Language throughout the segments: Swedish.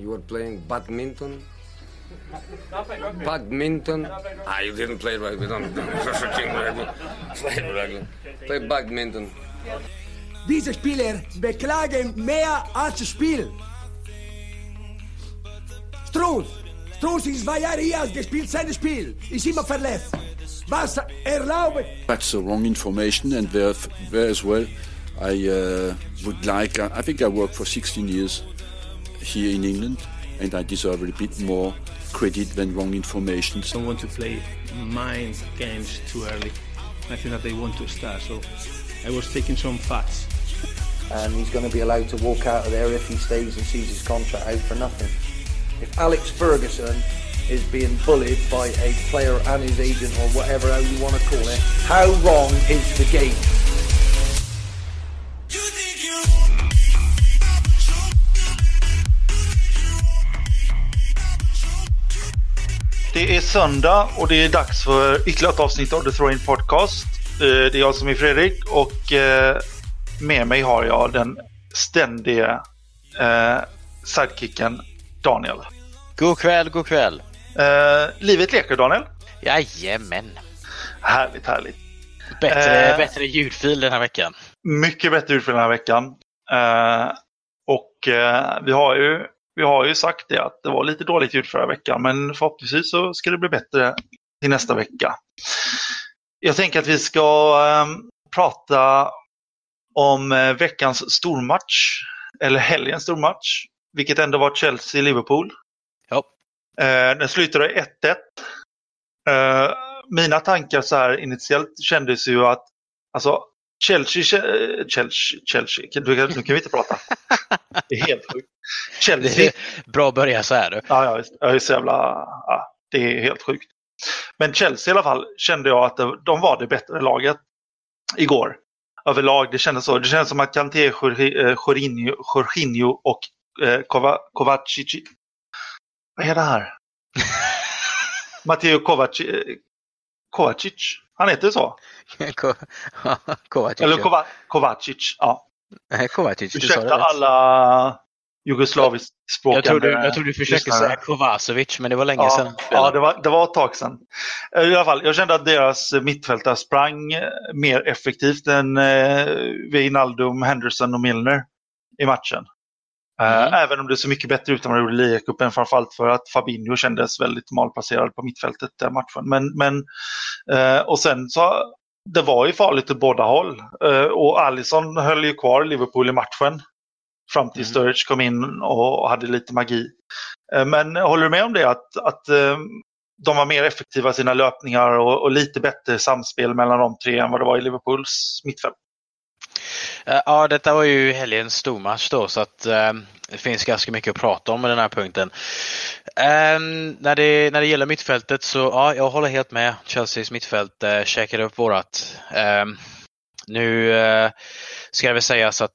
You were playing badminton? Badminton? Ah, you didn't play rugby. Play badminton. Diese Spieler beklagen mehr als Spiel. Struz ist 2 Jahre hier gespielt, sein Spiel. Ist immer verletzt. Was erlaubt? That's the wrong information, and there as well. I think I worked for 16 years here in England, and I deserve a bit more credit than wrong information. I don't want to play mind games too early. I think that they want to start, so I was taking some facts. And he's going to be allowed to walk out of there if he stays and sees his contract out for nothing. If Alex Ferguson is being bullied by a player and his agent or whatever how you want to call it, how wrong is the game? Det är söndag och det är dags för ytterligare ett avsnitt av The Throw-In Podcast. Det är jag som är Fredrik, och med mig har jag den ständiga sidekicken Daniel. God kväll, god kväll. Livet leker, Daniel. Jajamän. Härligt. Bättre ljudfil den här veckan. Mycket bättre ljudfil den här veckan. Vi har ju sagt det att det var lite dåligt ljud förra veckan, men förhoppningsvis så ska det bli bättre till nästa vecka. Jag tänker att vi ska prata om veckans stormatch, eller helgens stormatch, vilket ändå var Chelsea-Liverpool. Ja. Den slutade 1-1. Mina tankar så här initiellt kändes ju att alltså, Chelsea. Nu kan vi inte prata. Det är helt sjukt. Chelsea. Bra att börja så här. Det är helt sjukt. Men Chelsea i alla fall kände jag att de var det bättre laget igår. Överlag, det kändes så. Det kändes som att Kanté, Jorginho och Kovacic. Vad är det här? Matteo Kovacic. Han heter så. Kovacic. Eller Kovacic, ja. Kovacic, du sa det rätt. Alla jugoslaviska språk. Jag tror du försöker säga Kovacevic, men det var länge sedan. Ja, det var ett tag sedan. I alla fall, jag kände att deras mittfältare sprang mer effektivt än Wijnaldum, Henderson och Milner i matchen. Även om det så mycket bättre ut än vad det gjorde i Liga-cupen, framförallt för att Fabinho kändes väldigt malplacerad på mittfältet den matchen. Och sen så, det var ju farligt åt båda håll. Och Alisson höll ju kvar Liverpool i matchen fram till Sturridge kom in och hade lite magi. Men håller du med om det att de var mer effektiva i sina löpningar och lite bättre samspel mellan de tre än vad det var i Liverpools mittfält? Ja, detta var ju helgens stormatch då, så att det finns ganska mycket att prata om i den här punkten. När det gäller mittfältet så ja, jag håller helt med. Chelseas mittfält käkade upp vårat. Nu ska det väl sägas att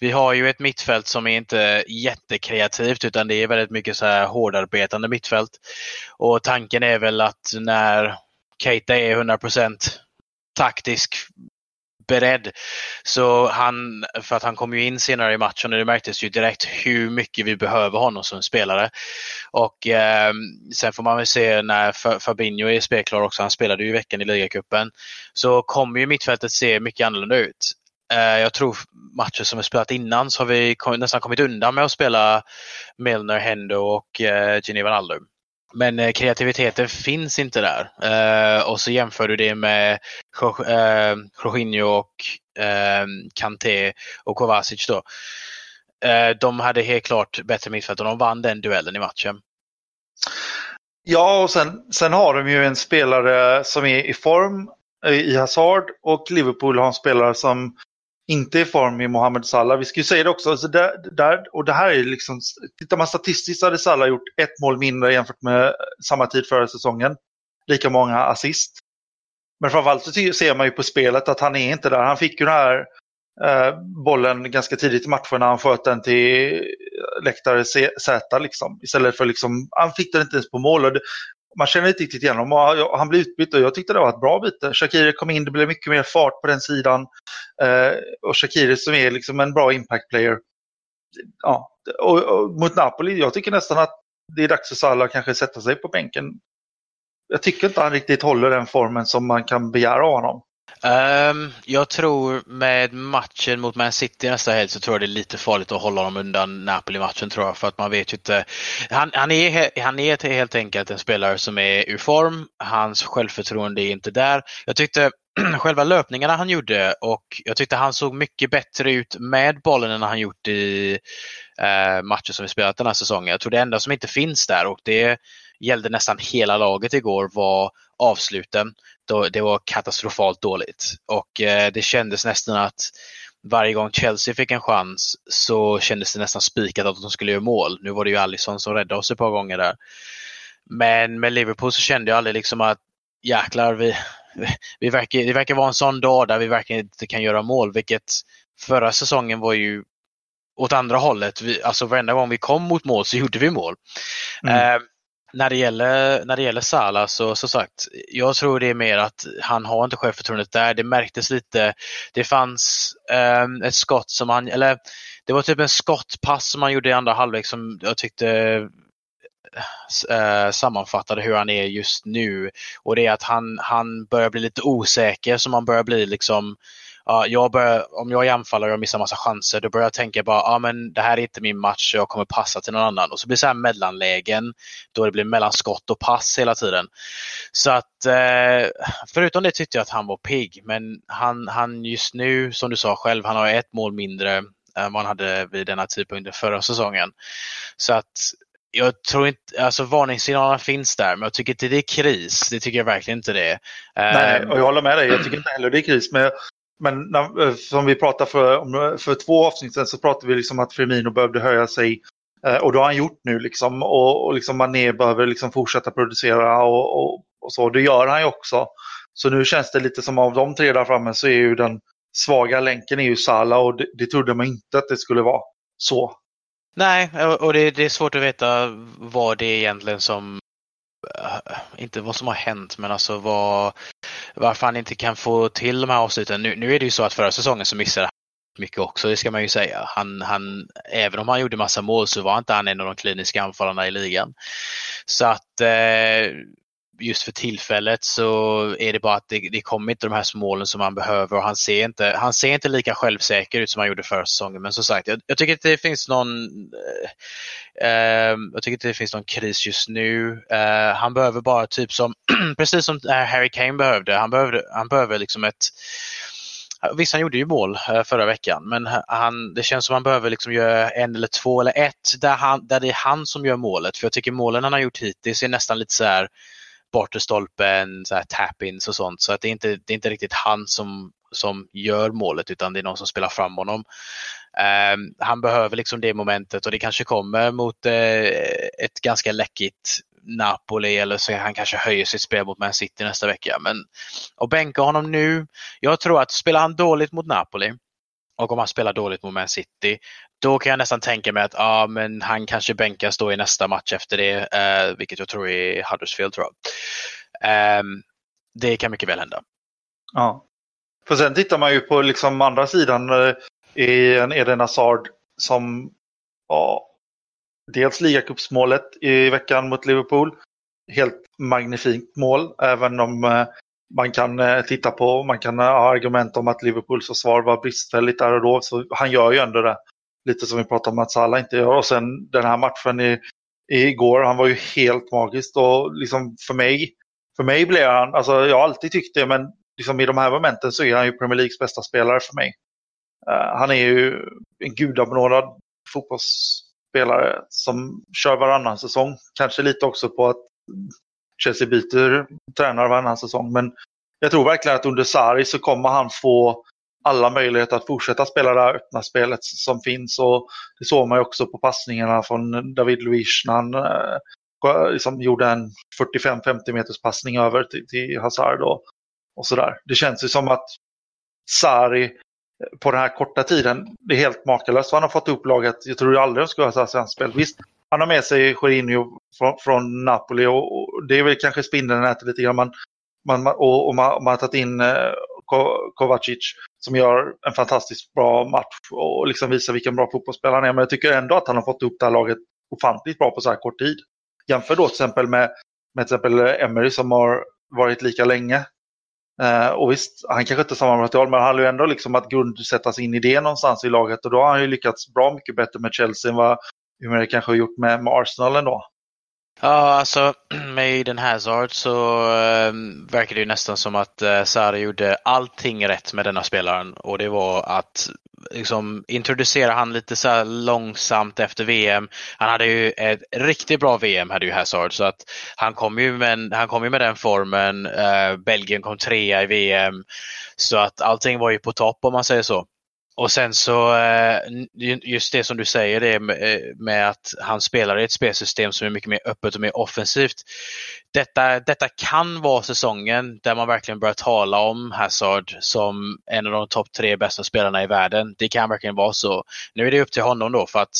vi har ju ett mittfält som är inte jättekreativt, utan det är väldigt mycket så här hårdarbetande mittfält. Och tanken är väl att när Keita är 100% taktisk beredd, så för att han kom ju in senare i matchen och det märktes ju direkt hur mycket vi behöver honom som spelare. Och sen får man väl se när Fabinho är spelklar också, han spelade ju i veckan i Ligacupen, så kommer ju mittfältet se mycket annorlunda ut. Jag tror matcher som vi spelat innan så har vi nästan kommit undan med att spela Milner, Hendo och Gini Wijnaldum. Men kreativiteten finns inte där. Och så jämför du det med Jorginho och Kanté och Kovacic då. De hade helt klart bättre mittfält och de vann den duellen i matchen. Ja, och sen har de ju en spelare som är i form i Hazard, och Liverpool har en spelare som inte är i form i Mohamed Salah. Vi ska ju säga det också. Så och det här är liksom, tittar man statistiskt hade Salah gjort 1 mål mindre jämfört med samma tid förra säsongen. Lika många assist. Men framförallt så ser man ju på spelet att han är inte där. Han fick ju den här bollen ganska tidigt i matchen när han sköt den till läktare Z liksom. Istället för liksom, han fick den inte ens på mål, och man känner inte riktigt igenom. Han blev utbytt och jag tyckte det var ett bra byte. Shaqiri kom in, det blev mycket mer fart på den sidan. Och Shaqiri som är liksom en bra impact player. ja, och mot Napoli, jag tycker nästan att det är dags för Salah kanske sätta sig på bänken. Jag tycker inte han riktigt håller den formen som man kan begära av honom. Jag tror med matchen mot Man City nästa helg så tror jag det är lite farligt att hålla dem undan Napoli-matchen, tror jag, för att man vet ju inte. Han är helt enkelt en spelare som är ur form. Hans självförtroende är inte där. Jag tyckte själva löpningarna han gjorde, och jag tyckte han såg mycket bättre ut med bollen än han gjort i matcher som vi spelat den här säsongen. Jag tror det enda som inte finns där, och det gällde nästan hela laget igår, var avsluten. Det var katastrofalt dåligt, och det kändes nästan att varje gång Chelsea fick en chans så kändes det nästan spikat att de skulle göra mål. Nu var det ju Alisson som räddade oss ett par gånger där, men med Liverpool så kände jag aldrig liksom att jäklar, det verkar vara en sån dag där vi verkligen inte kan göra mål, vilket förra säsongen var ju åt andra hållet. Alltså varenda gång vi kom mot mål så gjorde vi mål. När det gäller Salah så som sagt, jag tror det är mer att han har inte självförtroendet där. Det märktes lite. Det fanns ett skott som han, eller det var typ en skottpass som han gjorde i andra halvlek som jag tyckte sammanfattade hur han är just nu, och det är att han börjar bli lite osäker, som han börjar bli liksom, om jag är anfallare och missar massa chanser, då börjar jag tänka bara, men det här är inte min match, jag kommer passa till någon annan, och så blir det så här mellanlägen då det blir mellan skott och pass hela tiden. Så att förutom det tyckte jag att han var pigg, men han just nu, som du sa själv, han har ett mål mindre än vad han hade vid den här tidpunkten förra säsongen. Så att jag tror inte, alltså varningssignalerna finns där, men jag tycker inte det är kris. Det tycker jag verkligen inte det. Nej, och jag håller med dig. Jag tycker inte heller det är kris. Men som vi pratade för 2 avsnitt sen, så pratade vi liksom att Firmino behövde höja sig. Och det har han gjort nu liksom. Och liksom Mané behöver liksom fortsätta producera och så. Det gör han ju också. Så nu känns det lite som av de 3 där framme så är ju den svaga länken är ju Salah. Och det trodde man inte att det skulle vara så. Nej, och det är svårt att veta vad det är egentligen som, inte vad som har hänt, men alltså varför han inte kan få till de här avsluten. Nu är det ju så att förra säsongen så missade han mycket också, det ska man ju säga. Han, även om han gjorde massa mål så var inte han en av de kliniska anfallarna i ligan. Så att just för tillfället så är det bara att det kommer inte de här målen som han behöver, och han ser inte lika självsäker ut som han gjorde förra säsongen. Men som sagt, jag tycker inte det finns någon kris just nu. Han behöver bara typ som precis som Harry Kane behövde. Han behöver liksom ett, visst han gjorde ju mål förra veckan, men det känns som han behöver liksom göra 1 eller 2 eller 1 där det är han som gör målet, för jag tycker målen han har gjort hittills är nästan lite så här bortestolpen, så här tap-ins och sånt. Så att det är inte riktigt han som gör målet, utan det är någon som spelar fram honom. Han behöver liksom det momentet, och det kanske kommer mot ett ganska läckigt Napoli, eller så han kanske höjer sitt spel mot Man City nästa vecka. Men att bänka honom nu, jag tror att spelar han dåligt mot Napoli, och om han spelar dåligt mot Man City, då kan jag nästan tänka mig att men han kanske bänkas då i nästa match efter det, vilket jag tror är Huddersfield, tror jag. Det kan mycket väl hända. Ja. För sen tittar man ju på liksom andra sidan i en Eden Hazard som dels ligacupsmålet i veckan mot Liverpool, helt magnifikt mål, även om man kan titta på, man kan ha argument om att Liverpools försvar var bristfälligt där och då, så han gör ju ändå det. Lite som vi pratade om att Salah inte gör. Och sen den här matchen igår, han var ju helt magiskt. Och liksom för mig blev han, alltså jag har alltid tyckt det, men liksom i de här momenten så är han ju Premier Leagues bästa spelare för mig. Han är ju en gudabenådad fotbollsspelare som kör varannan säsong. Kanske lite också på att Chelsea byter tränare varannan säsong. Men jag tror verkligen att under Sarri så kommer han få alla möjligheter att fortsätta spela det här öppna spelet som finns, och det såg man ju också på passningarna från David Luiz när han liksom gjorde en 45-50 meters passning över till Hazard och sådär. Det känns ju som att Sarri på den här korta tiden, det är helt makalöst han har fått upp laget. Jag tror ju aldrig de skulle ha så här svenskspel. Visst, han har med sig Mourinho från Napoli, och det är väl kanske spindeln i nätet lite grann, och man har tagit in Kovacic som gör en fantastiskt bra match och liksom visar vilken bra fotbollsspelare han är. Men jag tycker ändå att han har fått ihop det här laget ofantligt bra på så här kort tid. Jämför då till exempel med till exempel Emery som har varit lika länge. Och visst, han kanske inte samma material, men han har ju ändå liksom att grundsättas in i det någonstans i laget. Och då har han ju lyckats bra mycket bättre med Chelsea än vad Emery kanske har gjort med Arsenal ändå. Ja, alltså med Eden Hazard så verkar det ju nästan som att Sarri gjorde allting rätt med denna spelaren. Och det var att liksom introducera han lite så här långsamt efter VM. Han hade ju ett riktigt bra VM hade ju Hazard, så att han kom ju med den formen. Belgien kom 3 i VM, så att allting var ju på topp om man säger så. Och sen så just det som du säger, det med att han spelar i ett spelsystem som är mycket mer öppet och mer offensivt. Detta kan vara säsongen där man verkligen börjar tala om Hazard som en av de topp 3 bästa spelarna i världen. Det kan verkligen vara så. Nu är det upp till honom då, för att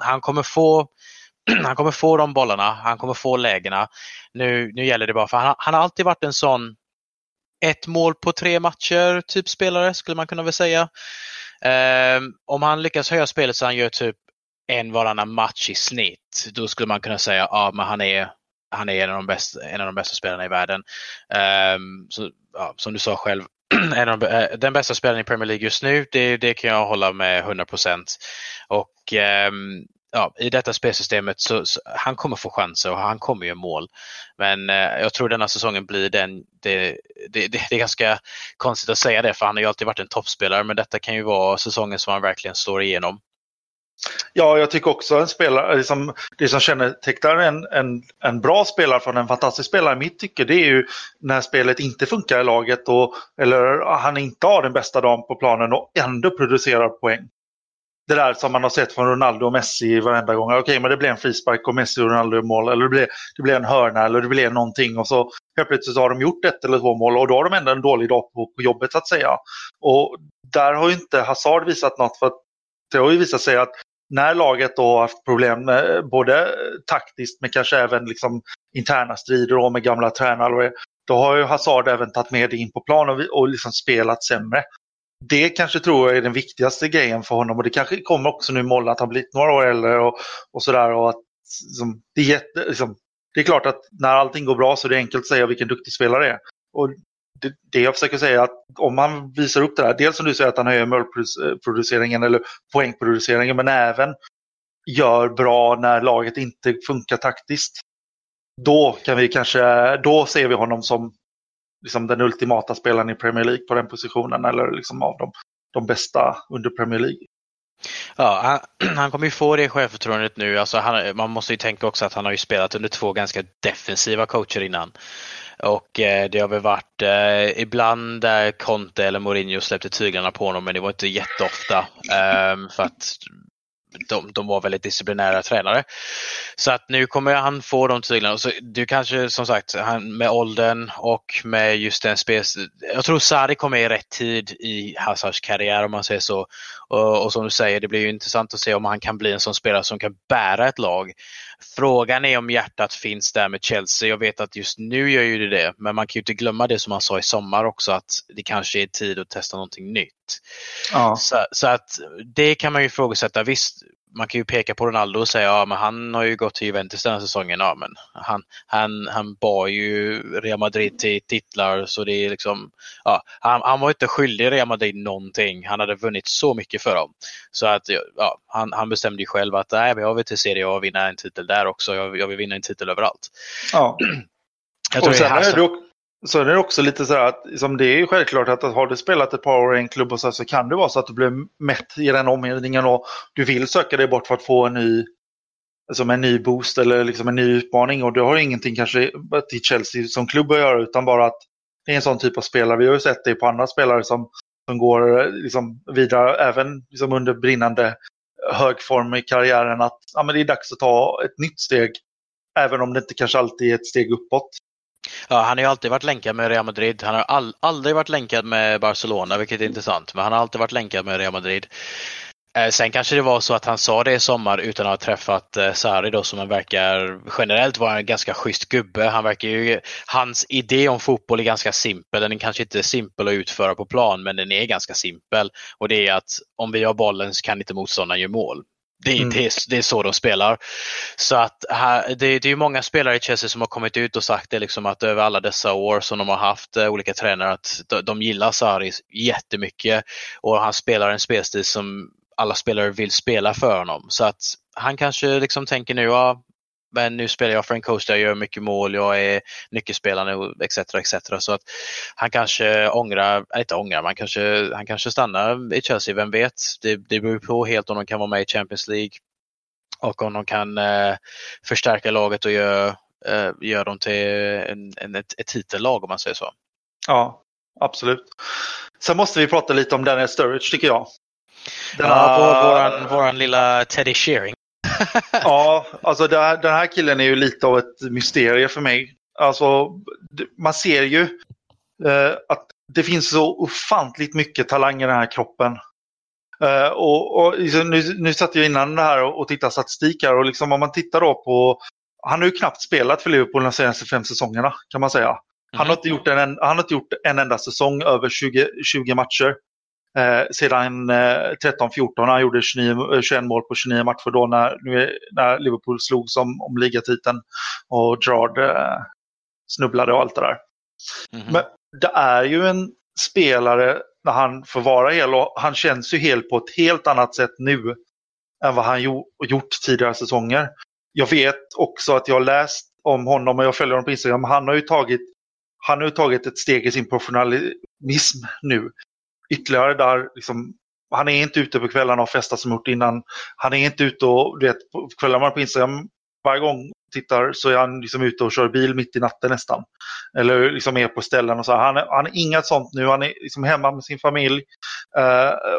han kommer få de bollarna, han kommer få lägena. Nu gäller det bara, för han har alltid varit en sån 1 mål på 3 matcher typ spelare skulle man kunna väl säga. Om han lyckas höja spelet så han gör typ 1 varannan match i snitt, då skulle man kunna säga men han är en av de bästa spelarna i världen. Som du sa själv, den bästa spelaren i Premier League just nu, det kan jag hålla med 100%. Och i detta spelsystemet så han kommer få chanser och han kommer ju mål. Men jag tror denna säsongen blir den. Det är ganska konstigt att säga det, för han har ju alltid varit en toppspelare, men detta kan ju vara säsongen som han verkligen slår igenom. Ja, jag tycker också en spelare liksom, det som kännetecknar en bra spelare från en fantastisk spelare mitt tycker, det är ju när spelet inte funkar i laget eller han inte har den bästa dagen på planen och ändå producerar poäng. Det där som man har sett från Ronaldo och Messi varenda gång. Okej, men det blev en frispark och Messi och Ronaldo mål. Eller det blev en hörna eller det blev någonting. Och så helt plötsligt så har de gjort 1 eller 2 mål. Och då har de ändå en dålig dag på jobbet så att säga. Och där har ju inte Hazard visat något. För att det har ju visat sig att när laget då har haft problem med, både taktiskt men kanske även liksom interna strider och med gamla tränare. Då har ju Hazard även tagit med det in på plan och liksom spelat sämre. Det kanske tror jag är den viktigaste grejen för honom, och det kanske kommer också nu måla att han blivit några år äldre och sådär, och att liksom, det är klart att när allting går bra så är det enkelt att säga vilken duktig spelare det är. Och det jag försöker säga är att om han visar upp det här, dels som du säger att han höjer målproduceringen eller poängproduceringen, men även gör bra när laget inte funkar taktiskt, då ser vi honom som liksom den ultimata spelaren i Premier League på den positionen, eller liksom av de bästa under Premier League. Ja, han kommer ju få det självförtroendet nu. Alltså man måste ju tänka också att han har ju spelat under 2 ganska defensiva coacher innan. Och det har väl varit ibland där Kanté eller Mourinho släppte tyglarna på honom, men det var inte jätteofta. För att de var väldigt disciplinära tränare. Så att nu kommer han få de tyglarna. Så du kanske, som sagt, han, med åldern och med just den jag tror Sarri kommer i rätt tid i Hazards karriär om man säger så. Och som du säger, det blir ju intressant att se om han kan bli en sån spelare som kan bära ett lag. Frågan är om hjärtat finns där med Chelsea. Jag vet att just nu gör ju det, men man kan ju inte glömma det som han sa i sommar också, att det kanske är tid att testa någonting nytt. Ja. Så att det kan man ju ifrågasätta. Visst, man kan ju peka på Ronaldo och säga men han har ju gått till Juventus den här säsongen. Ja, men han bar ju Real Madrid till titlar, så det är liksom han var inte skyldig Real Madrid någonting. Han hade vunnit så mycket för dem. Så att han bestämde ju själv att nej, men jag vill till Serie A och vinna en titel där också. Jag vill vinna en titel överallt. Ja. Och sen så är det också lite så här att liksom, det är ju självklart att har du spelat ett par år i en klubb och så kan det vara så att du blir mätt i den omgivningen och du vill söka dig bort för att få en ny boost eller liksom en ny utmaning, och du har ingenting kanske till Chelsea som klubb att göra, utan bara att det är en sån typ av spelare. Vi har ju sett det på andra spelare som går liksom vidare även liksom under brinnande hög form i karriären, att men det är dags att ta ett nytt steg, även om det inte kanske alltid är ett steg uppåt. Ja, han har ju alltid varit länkad med Real Madrid. Han har aldrig varit länkad med Barcelona, vilket är intressant. Men han har alltid varit länkad med Real Madrid. Sen kanske det var så att han sa det i sommar utan att ha träffat Sarri då, som han verkar generellt vara en ganska schysst gubbe. Han verkar ju, hans idé om fotboll är ganska simpel. Den är kanske inte simpel att utföra på plan, men den är ganska simpel. Och det är att om vi har bollen så kan inte motståndaren göra mål. Det är så de spelar. Så att här, det är ju många spelare i Chelsea som har kommit ut och sagt det liksom, att över alla dessa år som de har haft olika tränare, att de gillar Sarri jättemycket. Och han spelar en spelstil som alla spelare vill spela för honom. Så att han kanske liksom tänker nu, ja, men nu spelar jag för en coach där jag gör mycket mål, jag är nyckelspelare etc. Så att han kanske han kanske stannar i Chelsea, vem vet. Det beror på helt om de kan vara med i Champions League och om de kan förstärka laget och gör dem till ett titellag, om man säger så. Ja, absolut. Sen måste vi prata lite om Daniel Sturridge, tycker jag. Våran lilla Teddy Shearing. Ja, alltså den här killen är ju lite av ett mysterium för mig. Alltså man ser ju att det finns så ofantligt mycket talang i den här kroppen. Nu satt jag innan det här och tittade statistik här, och liksom om man tittar då på, han har ju knappt spelat för Liverpool de senaste 5 säsongerna, kan man säga. Han har inte gjort en enda säsong över 20 matcher. Sedan 13-14 han gjorde 21 mål på 29 matcher då, när Liverpool slog om ligatiteln och Gerrard snubblade och allt det där. Men det är ju en spelare, när han får vara hel, och han känns ju hel på ett helt annat sätt nu än vad han gjort tidigare säsonger. Jag vet också att jag har läst om honom och jag följer honom på Instagram. Han har ju tagit ett steg i sin professionalism nu ytterligare, där liksom, han är inte ute på kvällarna och festar som gjort innan. Han är inte ute och, du vet, på kvällarna på Instagram varje gång tittar så är han liksom ute och kör bil mitt i natten nästan, eller liksom är på ställen och så. Han är inget sånt nu, han är liksom hemma med sin familj.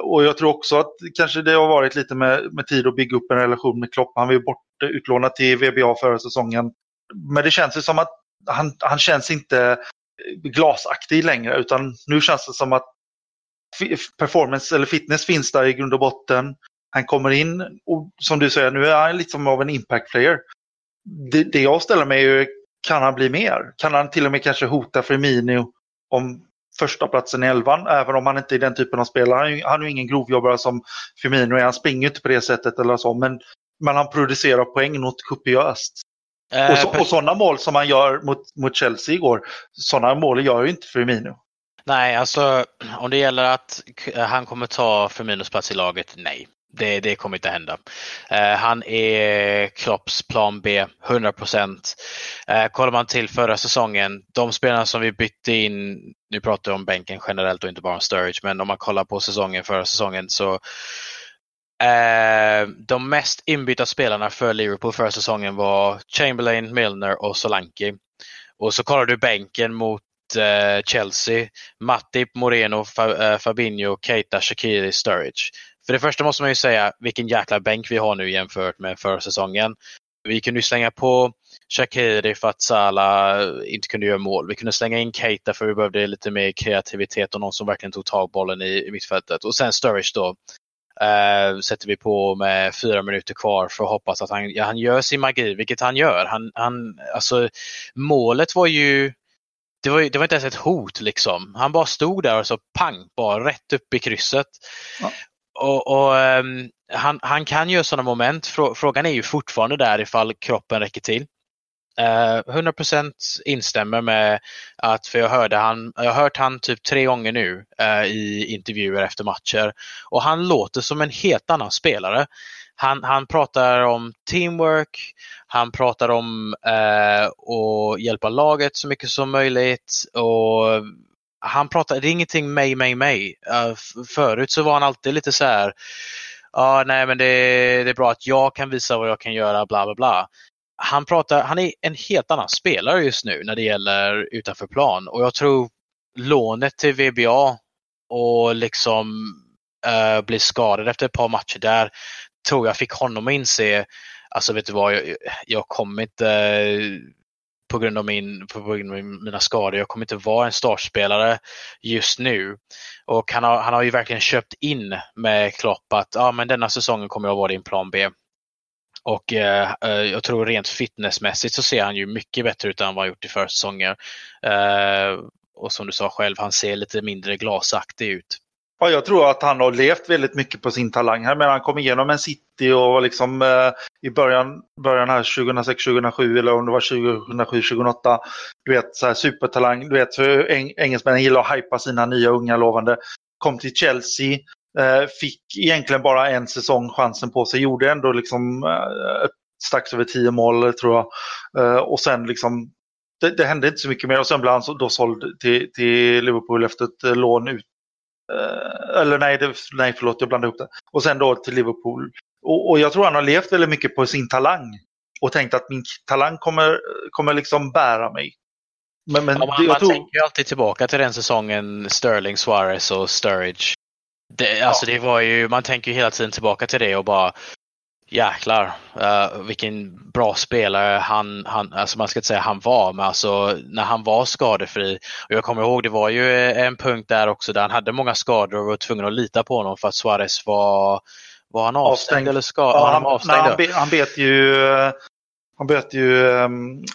Och jag tror också att kanske det har varit lite med tid att bygga upp en relation med Klopp. Han var ju utlånad till VBA förra säsongen, men det känns ju som att han känns inte glasaktig längre, utan nu känns det som att performance eller fitness finns där i grund och botten. Han kommer in och, som du säger, nu är han liksom av en impact player. Det jag ställer mig är ju, kan han bli mer? Kan han till och med kanske hota Firmino om första platsen i elvan, även om han inte är den typen av spelare. Han är ju ingen grovjobbare som Firmino är. Han springer inte på det sättet eller så, men han producerar poäng något kopiöst. Och sådana mål som han gör mot Chelsea igår, sådana mål gör ju inte Firmino. Nej, alltså om det gäller att han kommer ta Firminos plats i laget, nej. Det kommer inte hända. Han är Klopps plan B 100%. Kollar man till förra säsongen, de spelarna som vi bytte in, nu pratar jag om bänken generellt och inte bara om Sturridge, men om man kollar på förra säsongen så de mest inbytta spelarna för Liverpool förra säsongen var Chamberlain, Milner och Solanke. Och så kollar du bänken mot Chelsea, Matip, Moreno, Fabinho, Keita, Shaqiri, Sturridge. För det första måste man ju säga vilken jäkla bänk vi har nu jämfört med förra säsongen. Vi kunde ju slänga på Shaqiri för att Salah inte kunde göra mål. Vi kunde slänga in Keita för vi behövde lite mer kreativitet och någon som verkligen tog tag bollen i mittfältet. Och sen Sturridge då sätter vi på med 4 minuter kvar för att hoppas att han gör sin magi, vilket han gör. Alltså, målet var ju, det var inte ens ett hot liksom. Han bara stod där och så pang, bara rätt upp i krysset. Ja. Och han kan göra sådana moment. Frågan är ju fortfarande där ifall kroppen räcker till. 100% instämmer med att, för jag har hört han typ 3 gånger nu i intervjuer efter matcher, och han låter som en helt annan spelare. Han pratar om teamwork, han pratar om att hjälpa laget så mycket som möjligt, och han pratar, det är ingenting mig. Förut så var han alltid lite så här, nej men det är bra att jag kan visa vad jag kan göra, bla bla bla. Han är en helt annan spelare just nu när det gäller utanför plan, och jag tror lånet till VBA och liksom bli skadad efter ett par matcher där, tror jag fick honom att inse, alltså vet du vad, jag kommer inte på grund av mina skador. Jag kommer inte vara en startspelare just nu. Och han har ju verkligen köpt in med Klopp att men denna säsongen kommer jag vara din plan B. Och jag tror rent fitnessmässigt så ser han ju mycket bättre ut än vad han gjort i förra säsongen. Och som du sa själv, han ser lite mindre glasaktig ut. Ja, jag tror att han har levt väldigt mycket på sin talang här. Men han kom igenom en City och liksom i början här 2006-2007 eller om det var 2007-2008. Du vet, så här supertalang. Du vet hur engelsmännen gillar att hypa sina nya unga lovande. Kom till Chelsea, fick egentligen bara en säsong chansen på sig. Gjorde ändå liksom strax över 10 mål tror jag. Och sen liksom det hände inte så mycket mer. Och sen blev han då såld till Liverpool efter ett lån ut. Jag blandade ihop det. Och sen då till Liverpool. Och jag tror han har levt väldigt mycket på sin talang och tänkt att min talang kommer liksom bära mig. Men man tänker ju alltid tillbaka till den säsongen Sterling, Suarez och Sturridge. Det var ju, man tänker ju hela tiden tillbaka till det och bara jäklar, vilken bra spelare han alltså man ska inte säga han var, men alltså när han var skadefri, och jag kommer ihåg det var ju en punkt där också där han hade många skador och var tvungen att lita på honom för att Suarez var han avstängd eller skadad? Ja, han bet ju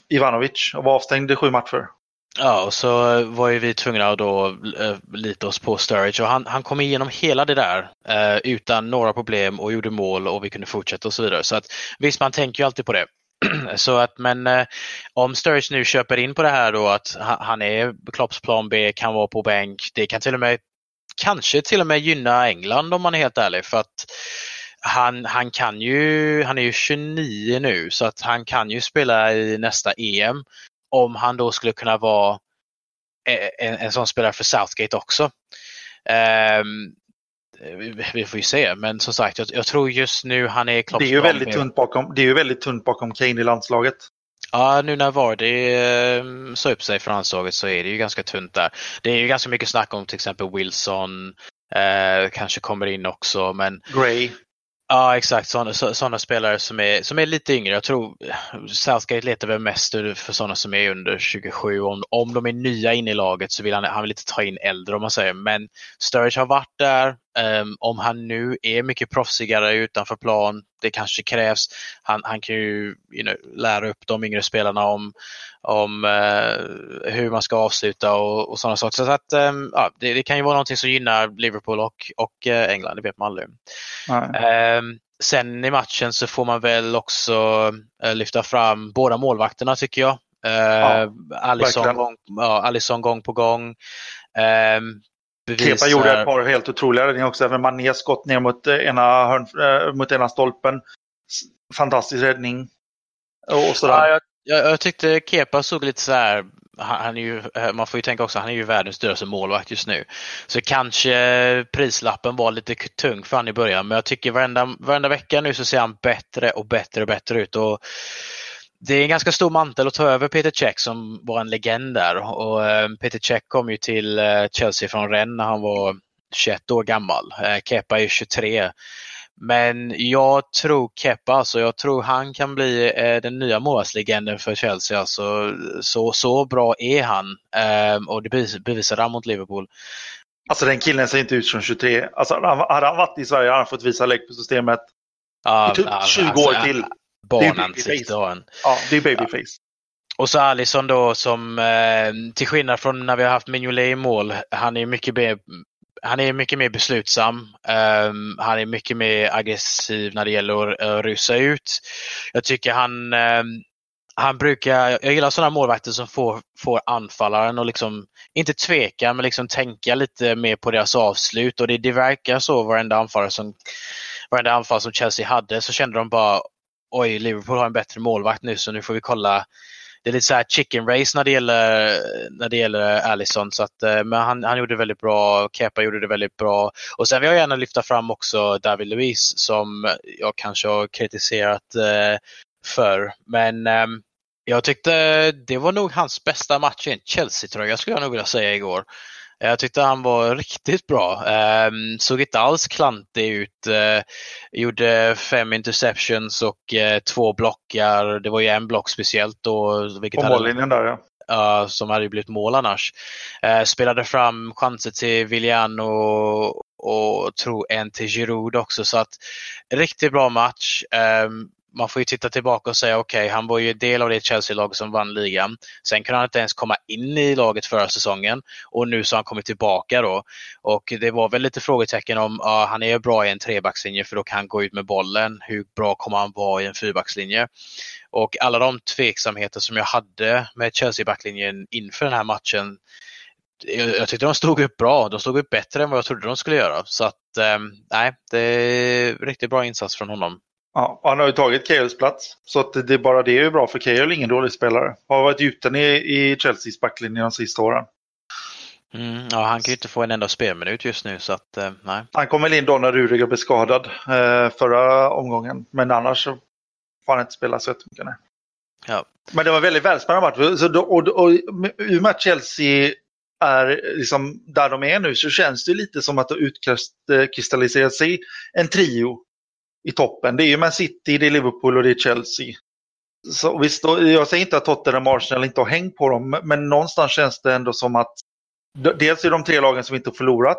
Ivanovic och var avstängd i 7 matcher. Ja, och så var ju vi tvungna att då lita oss på Sturridge och han kom igenom hela det där utan några problem och gjorde mål och vi kunde fortsätta och så vidare. Så att visst, man tänker ju alltid på det. Så att, men om Sturridge nu köper in på det här då att han är Klopps plan B, kan vara på bänk, det kan kanske till och med gynna England om man är helt ärlig, för att han är ju 29 nu, så att han kan ju spela i nästa EM. Om han då skulle kunna vara en sån spelare för Southgate också. Vi får ju se. Men som sagt, jag tror just nu han är Klopps. Det är ju väldigt tunt bakom Kane i landslaget. Ja, nu när Vardy sa upp sig från landslaget så är det ju ganska tunt där. Det är ju ganska mycket snack om till exempel Wilson. Kanske kommer in också. Men Gray. Ja, exakt. Sådana spelare som är lite yngre. Jag tror Southgate letar väl mest för sådana som är under 27. Om de är nya in i laget så vill han vill inte ta in äldre om man säger. Men Sturridge har varit där. Om han nu är mycket proffsigare utanför plan, det kanske krävs. Han kan ju lära upp de yngre spelarna om hur man ska avsluta och sådana saker. Så att, det kan ju vara någonting som gynnar Liverpool och England, det vet man aldrig. Sen i matchen så får man väl också lyfta fram båda målvakterna tycker jag. Alisson gång på gång. Keita gjorde ett par helt otroliga räddningar också. Även Mané skott ner mot ena stolpen. Fantastisk räddning. Och sådär. Ja, jag tyckte Kepa såg lite så här. Han är ju, man får ju tänka också, han är ju världens dyraste målvakt just nu. Så kanske prislappen var lite tung för han i början. Men jag tycker varenda vecka nu så ser han bättre och bättre och bättre ut. Och det är en ganska stor mantel att ta över Peter Cech som var en legend där. Och Peter Cech kom ju till Chelsea från Rennes när han var 21 år gammal. Kepa är 23. Men jag tror Kepa, alltså, jag tror han kan bli den nya målvaktslegenden för Chelsea. Alltså, så bra är han. Och det bevisade han mot Liverpool. Alltså den killen ser inte ut som 23. Alltså, hade han varit i Sverige hade han fått visa läck på systemet i typ 20 år till. Barnansikte har han. Ja, det är babyface. Ja. Och så Alisson då som till skillnad från när vi har haft Mignolet i mål, han är mycket mer beslutsam. Han är mycket mer aggressiv när det gäller att rusa ut. Jag tycker jag gillar sådana målvakter som får anfallaren och liksom inte tveka men liksom tänka lite mer på deras avslut, och det verkar så varenda anfall som Chelsea hade så kände de bara oj, Liverpool har en bättre målvakt nu så nu får vi kolla. Det är lite så här chicken race när det gäller Alisson, så att, men han gjorde det väldigt bra, Kepa gjorde det väldigt bra. Och sen vill jag gärna lyfta fram också David Luiz som jag kanske har kritiserat för, men jag tyckte det var nog hans bästa match i en Chelsea-tröja skulle jag nog vilja säga igår. Jag tyckte han var riktigt bra. Såg inte alls klantig ut. Gjorde 5 interceptions och 2 blockar. Det var ju en block speciellt då. På mållinjen där, ja. Som hade blivit mål annars. Spelade fram chanser till Willian och tror en till Giroud också. Så att riktigt bra match. Man får ju titta tillbaka och säga okej, han var ju del av det Chelsea-lag som vann ligan. Sen kunde han inte ens komma in i laget förra säsongen. Och nu så har han kommit tillbaka då. Och det var väl lite frågetecken om han är ju bra i en 3-backslinje för då kan han gå ut med bollen. Hur bra kommer han vara i en 4-backslinje? Och alla de tveksamheter som jag hade med Chelsea-backlinjen inför den här matchen, jag tyckte de stod upp bra. De stod upp bättre än vad jag trodde de skulle göra. Så att, nej, det är riktigt bra insats från honom. Ja, han har ju tagit Cales plats. Så att det är bara det är ju bra för Cale, ingen dålig spelare. Har varit utan i Chelseas backlinje de sista åren. Ja, han kan ju inte få en enda spelminut just nu så att, nej. Han kom väl in då när Rudiger blev skadad förra omgången. Men annars så får han inte spela så mycket. Nej. Ja. Men det var väldigt välspännande match. Så då, och i och med Chelsea är liksom där de är nu så känns det lite som att det utkristalliserat sig en trio i toppen. Det är ju Man City, det är Liverpool och det är Chelsea. Så visst, jag säger inte att Tottenham och Arsenal inte har hängt på dem, men någonstans känns det ändå som att dels är de 3 lagen som inte har förlorat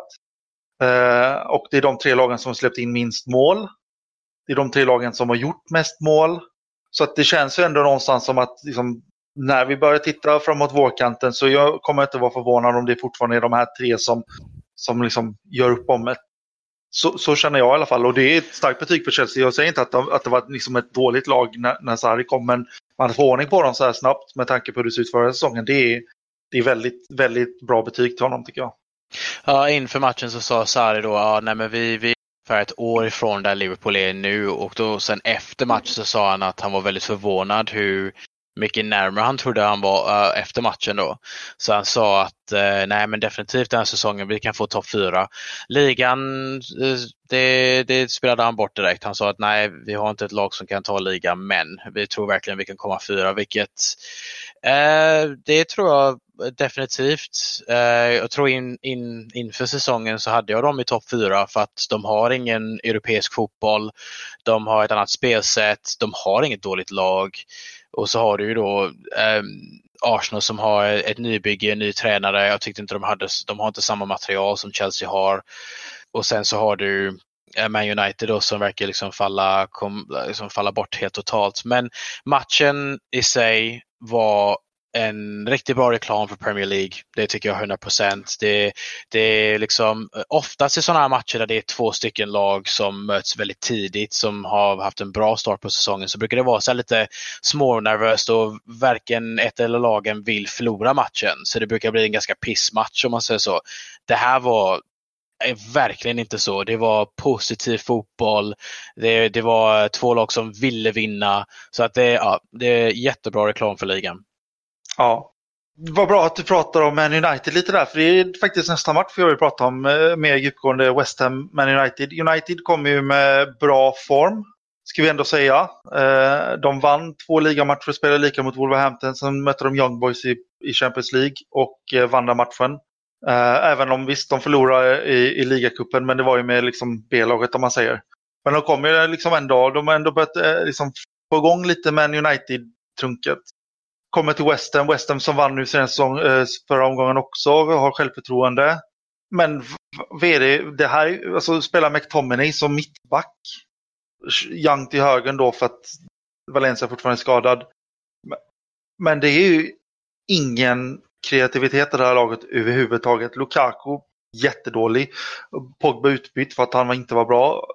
och det är de 3 lagen som har släppt in minst mål. Det är de 3 lagen som har gjort mest mål. Så att det känns ju ändå någonstans som att liksom, när vi börjar titta framåt vårkanten så jag kommer inte vara förvånad om det fortfarande är de här 3 som liksom gör upp om ett. Så känner jag i alla fall. Och det är ett starkt betyg för Chelsea. Jag säger inte att det var liksom ett dåligt lag när Sarri kom. Men man får ordning på dem så här snabbt med tanke på hur det ser ut förra säsongen. Det är väldigt, väldigt bra betyg till honom tycker jag. Ja, inför matchen så sa Sarri då vi är för ett år ifrån där Liverpool är nu. Och då sen efter matchen så sa han att han var väldigt förvånad hur mycket närmare han trodde han var efter matchen då. Så han sa att nej men definitivt den här säsongen vi kan få topp 4. Ligan det spelade han bort direkt. Han sa att nej vi har inte ett lag som kan ta ligan men vi tror verkligen vi kan komma 4 vilket det tror jag definitivt. Jag tror inför säsongen så hade jag dem i topp 4 för att de har ingen europeisk fotboll. De har ett annat spelsätt. De har inget dåligt lag. Och så har du ju då Arsenal som har ett nybygge, en ny tränare. Jag tyckte inte de har inte samma material som Chelsea har. Och sen så har du Man United då, som verkar liksom falla bort helt totalt. Men matchen i sig var en riktigt bra reklam för Premier League. Det tycker jag 100%. Det är liksom oftast i sådana här matcher där det är 2 stycken lag som möts väldigt tidigt som har haft en bra start på säsongen så brukar det vara så lite smånervöst och varken ett eller lagen vill förlora matchen. Så det brukar bli en ganska pissmatch om man säger så. Det här var verkligen inte så. Det var positiv fotboll. Det var 2 lag som ville vinna. Så att det är jättebra reklam för ligan. Ja, vad bra att du pratar om Man United lite där, för det är faktiskt nästa match för jag vill prata om mer djupgående West Ham, Man United. United kom ju med bra form, ska vi ändå säga. De vann 2 ligamatcher och spelade lika mot Wolverhampton, sen mötte de Young Boys i Champions League och vann den matchen. Även om visst de förlorade i ligacupen, men det var ju med liksom B-laget om man säger. Men de kom ju liksom en dag, de har ändå börjat liksom få igång lite Man United-trunket. Kommer till West Ham. West Ham som vann nu senaste förra omgången också har självförtroende. Men det här alltså spelar McTominay som mittback. Young till högen då för att Valencia fortfarande är skadad. Men det är ju ingen kreativitet i det här laget överhuvudtaget. Lukaku jättedålig. Pogba utbytt för att han inte var bra.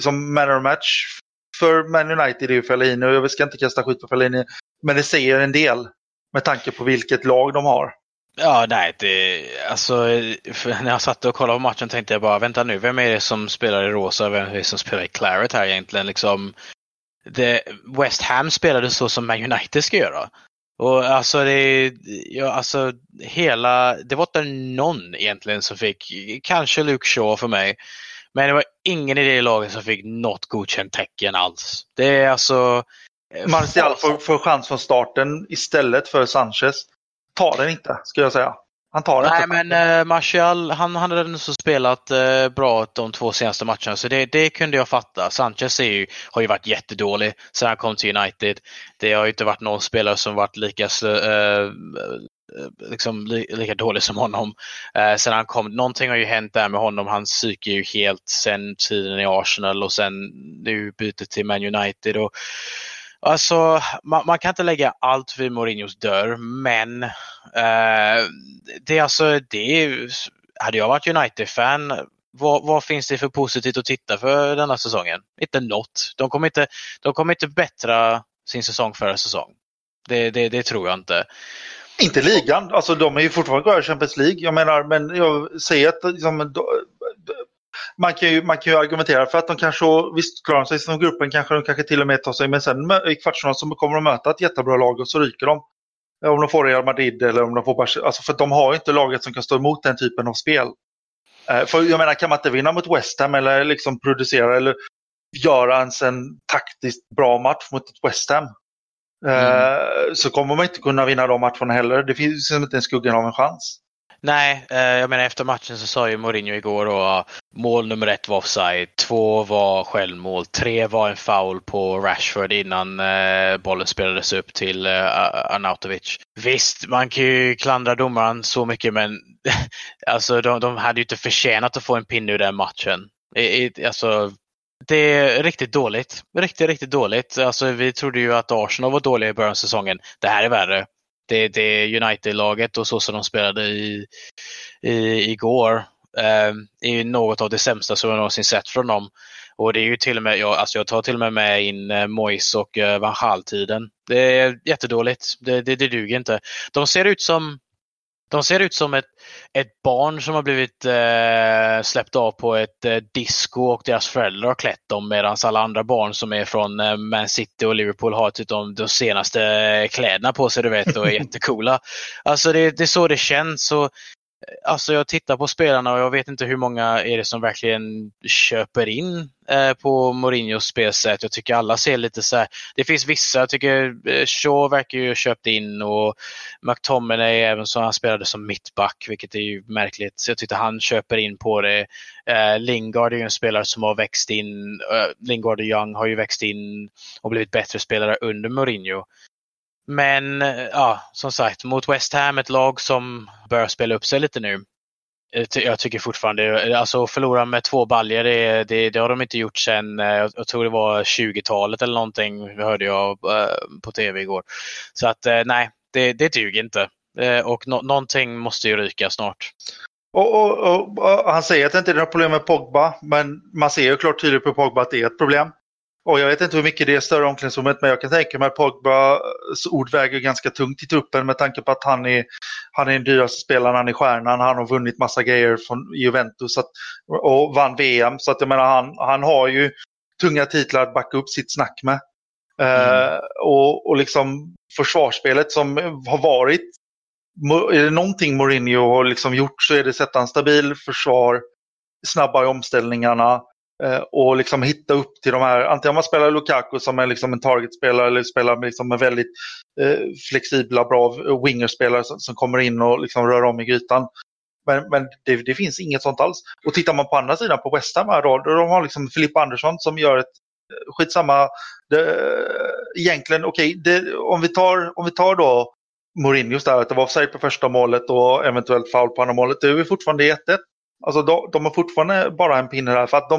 Som man of match för Man United är ju Fellaini. Jag ska inte kasta skit på Fellaini. Men det säger en del med tanke på vilket lag de har. Ja, nej. När jag satt och kollade på matchen tänkte jag bara, vänta nu, vem är det som spelar i rosa? Vem är det som spelar i claret här egentligen? Liksom, West Ham spelade så som Man United ska göra. Och alltså det var inte någon egentligen som fick, kanske Luke Shaw för mig. Men det var ingen i det laget som fick något godkänt tecken alls. Det är alltså... Martial får chans från starten istället för Sanchez. Ta den inte, ska jag säga. Han tar det. Nej, men Martial, han hade ändå spelat bra de två senaste matcherna, så det kunde jag fatta. Sanchez har ju varit jättedålig sedan han kom till United. Det har ju inte varit någon spelare som varit lika dålig som honom sen han kom. Någonting har ju hänt där med honom. Han psyker ju helt sen tiden i Arsenal och sen nu bytet till Man United. Och alltså, man kan inte lägga allt vid Mourinhos dörr, men hade jag varit United-fan, vad finns det för positivt att titta för denna säsongen? Inte något. De kommer inte bättra sin säsong förra säsong. Det tror jag inte. Inte ligan. Alltså, de är ju fortfarande kvar i Champions League. Jag menar, men jag säger att liksom, man kan ju argumentera för att de kanske, visst klarar sig som gruppen, kanske till och med tar sig, men sen i kvartsfinalen så kommer de möta ett jättebra lag och så ryker de. Om de får Real Madrid eller om de får Barcelona, alltså, för de har ju inte laget som kan stå emot den typen av spel. För jag menar, kan man inte vinna mot West Ham eller liksom producera eller göra en taktiskt bra match mot West Ham, så kommer man inte kunna vinna de matcherna heller. Det finns inte en skuggan av en chans. Nej, jag menar, efter matchen så sa ju Mourinho igår att mål nummer 1 var offside, 2 var självmål, 3 var en foul på Rashford innan bollen spelades upp till Arnautovic. Visst, man kan ju klandra domaren så mycket, men alltså, de hade ju inte förtjänat att få en pinne ur den matchen. Alltså, det är riktigt dåligt. Riktigt, riktigt dåligt. Alltså, vi trodde ju att Arsenal var dåliga i början av säsongen. Det här är värre. Det United-laget och så som de spelade igår är ju något av det sämsta som jag någonsin sett från dem. Och det är ju till och med, jag tar till och med in Moyes och Van Gaal-tiden. Det är jättedåligt. Det duger inte. De ser ut som ett barn som har blivit släppt av på ett disco och deras föräldrar har klätt dem, medan alla andra barn som är från Man City och Liverpool har typ de senaste kläderna på sig, du vet, och är jättekola. Alltså det är så det känns. Så, alltså, jag tittar på spelarna och jag vet inte hur många är det som verkligen köper in på Mourinhos spelsätt. Jag tycker alla ser lite så här. Det finns vissa, jag tycker Shaw verkar ju köpt in, och McTominay även, så han spelade som mittback, vilket är ju märkligt. Så jag tycker han köper in på det. Lingard är ju en spelare som har växt in. Lingard och Young har ju växt in och blivit bättre spelare under Mourinho. Men ja, som sagt, mot West Ham, ett lag som börjar spela upp sig lite nu. Jag tycker fortfarande, alltså, förlora med 2 baljer, det har de inte gjort sedan, jag tror det var 20-talet eller någonting, hörde jag på tv igår. Så att nej, det duger inte. Och någonting måste ju ryka snart. Och han säger att det inte är några problem med Pogba, men man ser ju klart tydligt på Pogba att det är ett problem. Och jag vet inte hur mycket det är större omklädningsrummet, men jag kan tänka mig att Pogbas ord väger ganska tungt i truppen, med tanke på att han är den dyraste spelaren, han är stjärnan, han har vunnit massa grejer från Juventus och vann VM, så att jag menar, han har ju tunga titlar att backa upp sitt snack med. Och liksom försvarsspelet som har varit, är det någonting Mourinho har liksom gjort, så är det sätta en stabil försvar, snabba i omställningarna, och liksom hitta upp till de här, antingen man spelar Lukaku som är liksom en targetspelare, eller spelar liksom en väldigt flexibla, bra wingerspelare som kommer in och liksom rör om i grytan, men det finns inget sånt alls. Och tittar man på andra sidan, på West Ham här då, de har liksom Filip Andersson som gör ett skitsamma egentligen, om vi tar då Mourinho där, att det var offside på första målet och eventuellt foul på andra målet, det är fortfarande 1-1. Alltså de har fortfarande bara en pinne där, för att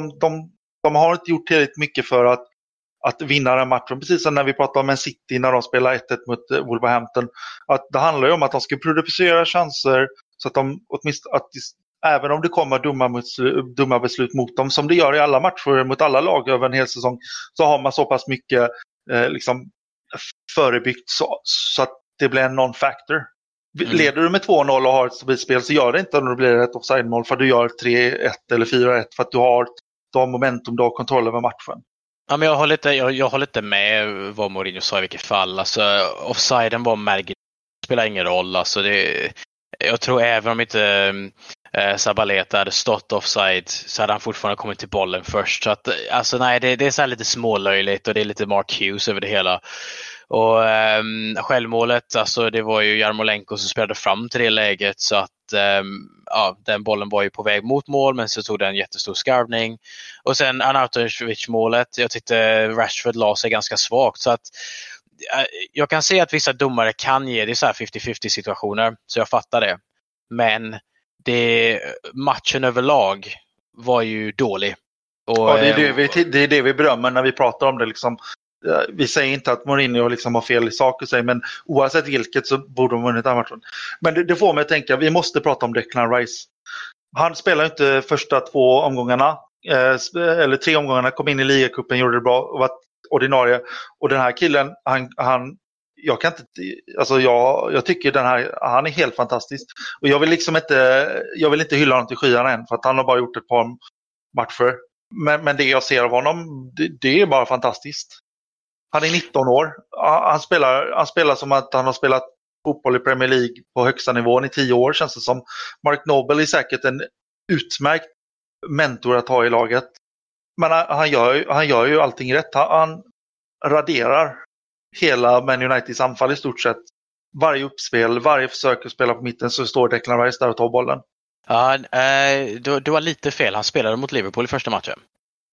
de har inte gjort tillräckligt mycket för att vinna den matchen. Precis som när vi pratade om en City när de spelade 1-1 mot Wolverhampton, att det handlar ju om att de ska producera chanser, så att de åtminstone, att även om det kommer dumma beslut mot dem, som det gör i alla matcher mot alla lag över en hel säsong, så har man så pass mycket liksom förebyggt så att det blir en non-factor. Leder du med 2-0 och har ett stabilt spel, så gör det inte när det blir ett offside-mål, för du gör 3-1 eller 4-1, för att du har momentum, du har kontroll över matchen. Ja, men jag håller inte med vad Mourinho sa i vilket fall. Alltså, offsiden var märklig, spelar ingen roll. Alltså, jag tror även om inte Sabaleta hade stått offside, så hade han fortfarande kommit till bollen först. Så att, alltså, nej, det är så här lite smålöjligt, och det är lite Mark Hughes över det hela. Och självmålet, alltså, det var ju Jarmolenko som spelade fram till det läget, så att att den bollen var ju på väg mot mål, men så tog den en jättestor skarvning. Och sen Arnautovic-målet, jag tyckte Rashford la sig ganska svagt. Så att jag kan se att vissa domare kan ge det så här 50-50 situationer, så jag fattar det. Men matchen överlag var ju dålig. Och, ja, det är det vi berömmer när vi pratar om det liksom. Vi säger inte att Mourinho liksom har fel i saker sig, men oavsett vilket så borde de vunnit matchen. Men det får mig att tänka, vi måste prata om Declan Rice. Han spelar inte första 2 omgångarna eller 3 omgångarna, kom in i ligacupen, gjorde det bra och var ordinarie. Och den här killen, han jag kan inte, alltså jag tycker den här, han är helt fantastisk. Och jag vill liksom inte, hylla honom till skyarna än, för att han har bara gjort ett par matcher. Men det jag ser av honom, det är bara fantastiskt. Han är 19 år. Han spelar som att han har spelat fotboll i Premier League på högsta nivån i 10 år, känns det som. Mark Noble är säkert en utmärkt mentor att ha i laget. Men han gör ju allting rätt. Han raderar hela Man Uniteds anfall i stort sett. Varje uppspel, varje försök att spela på mitten, så står Declan Rice där och tar bollen. Ja, du har lite fel. Han spelade mot Liverpool i första matchen.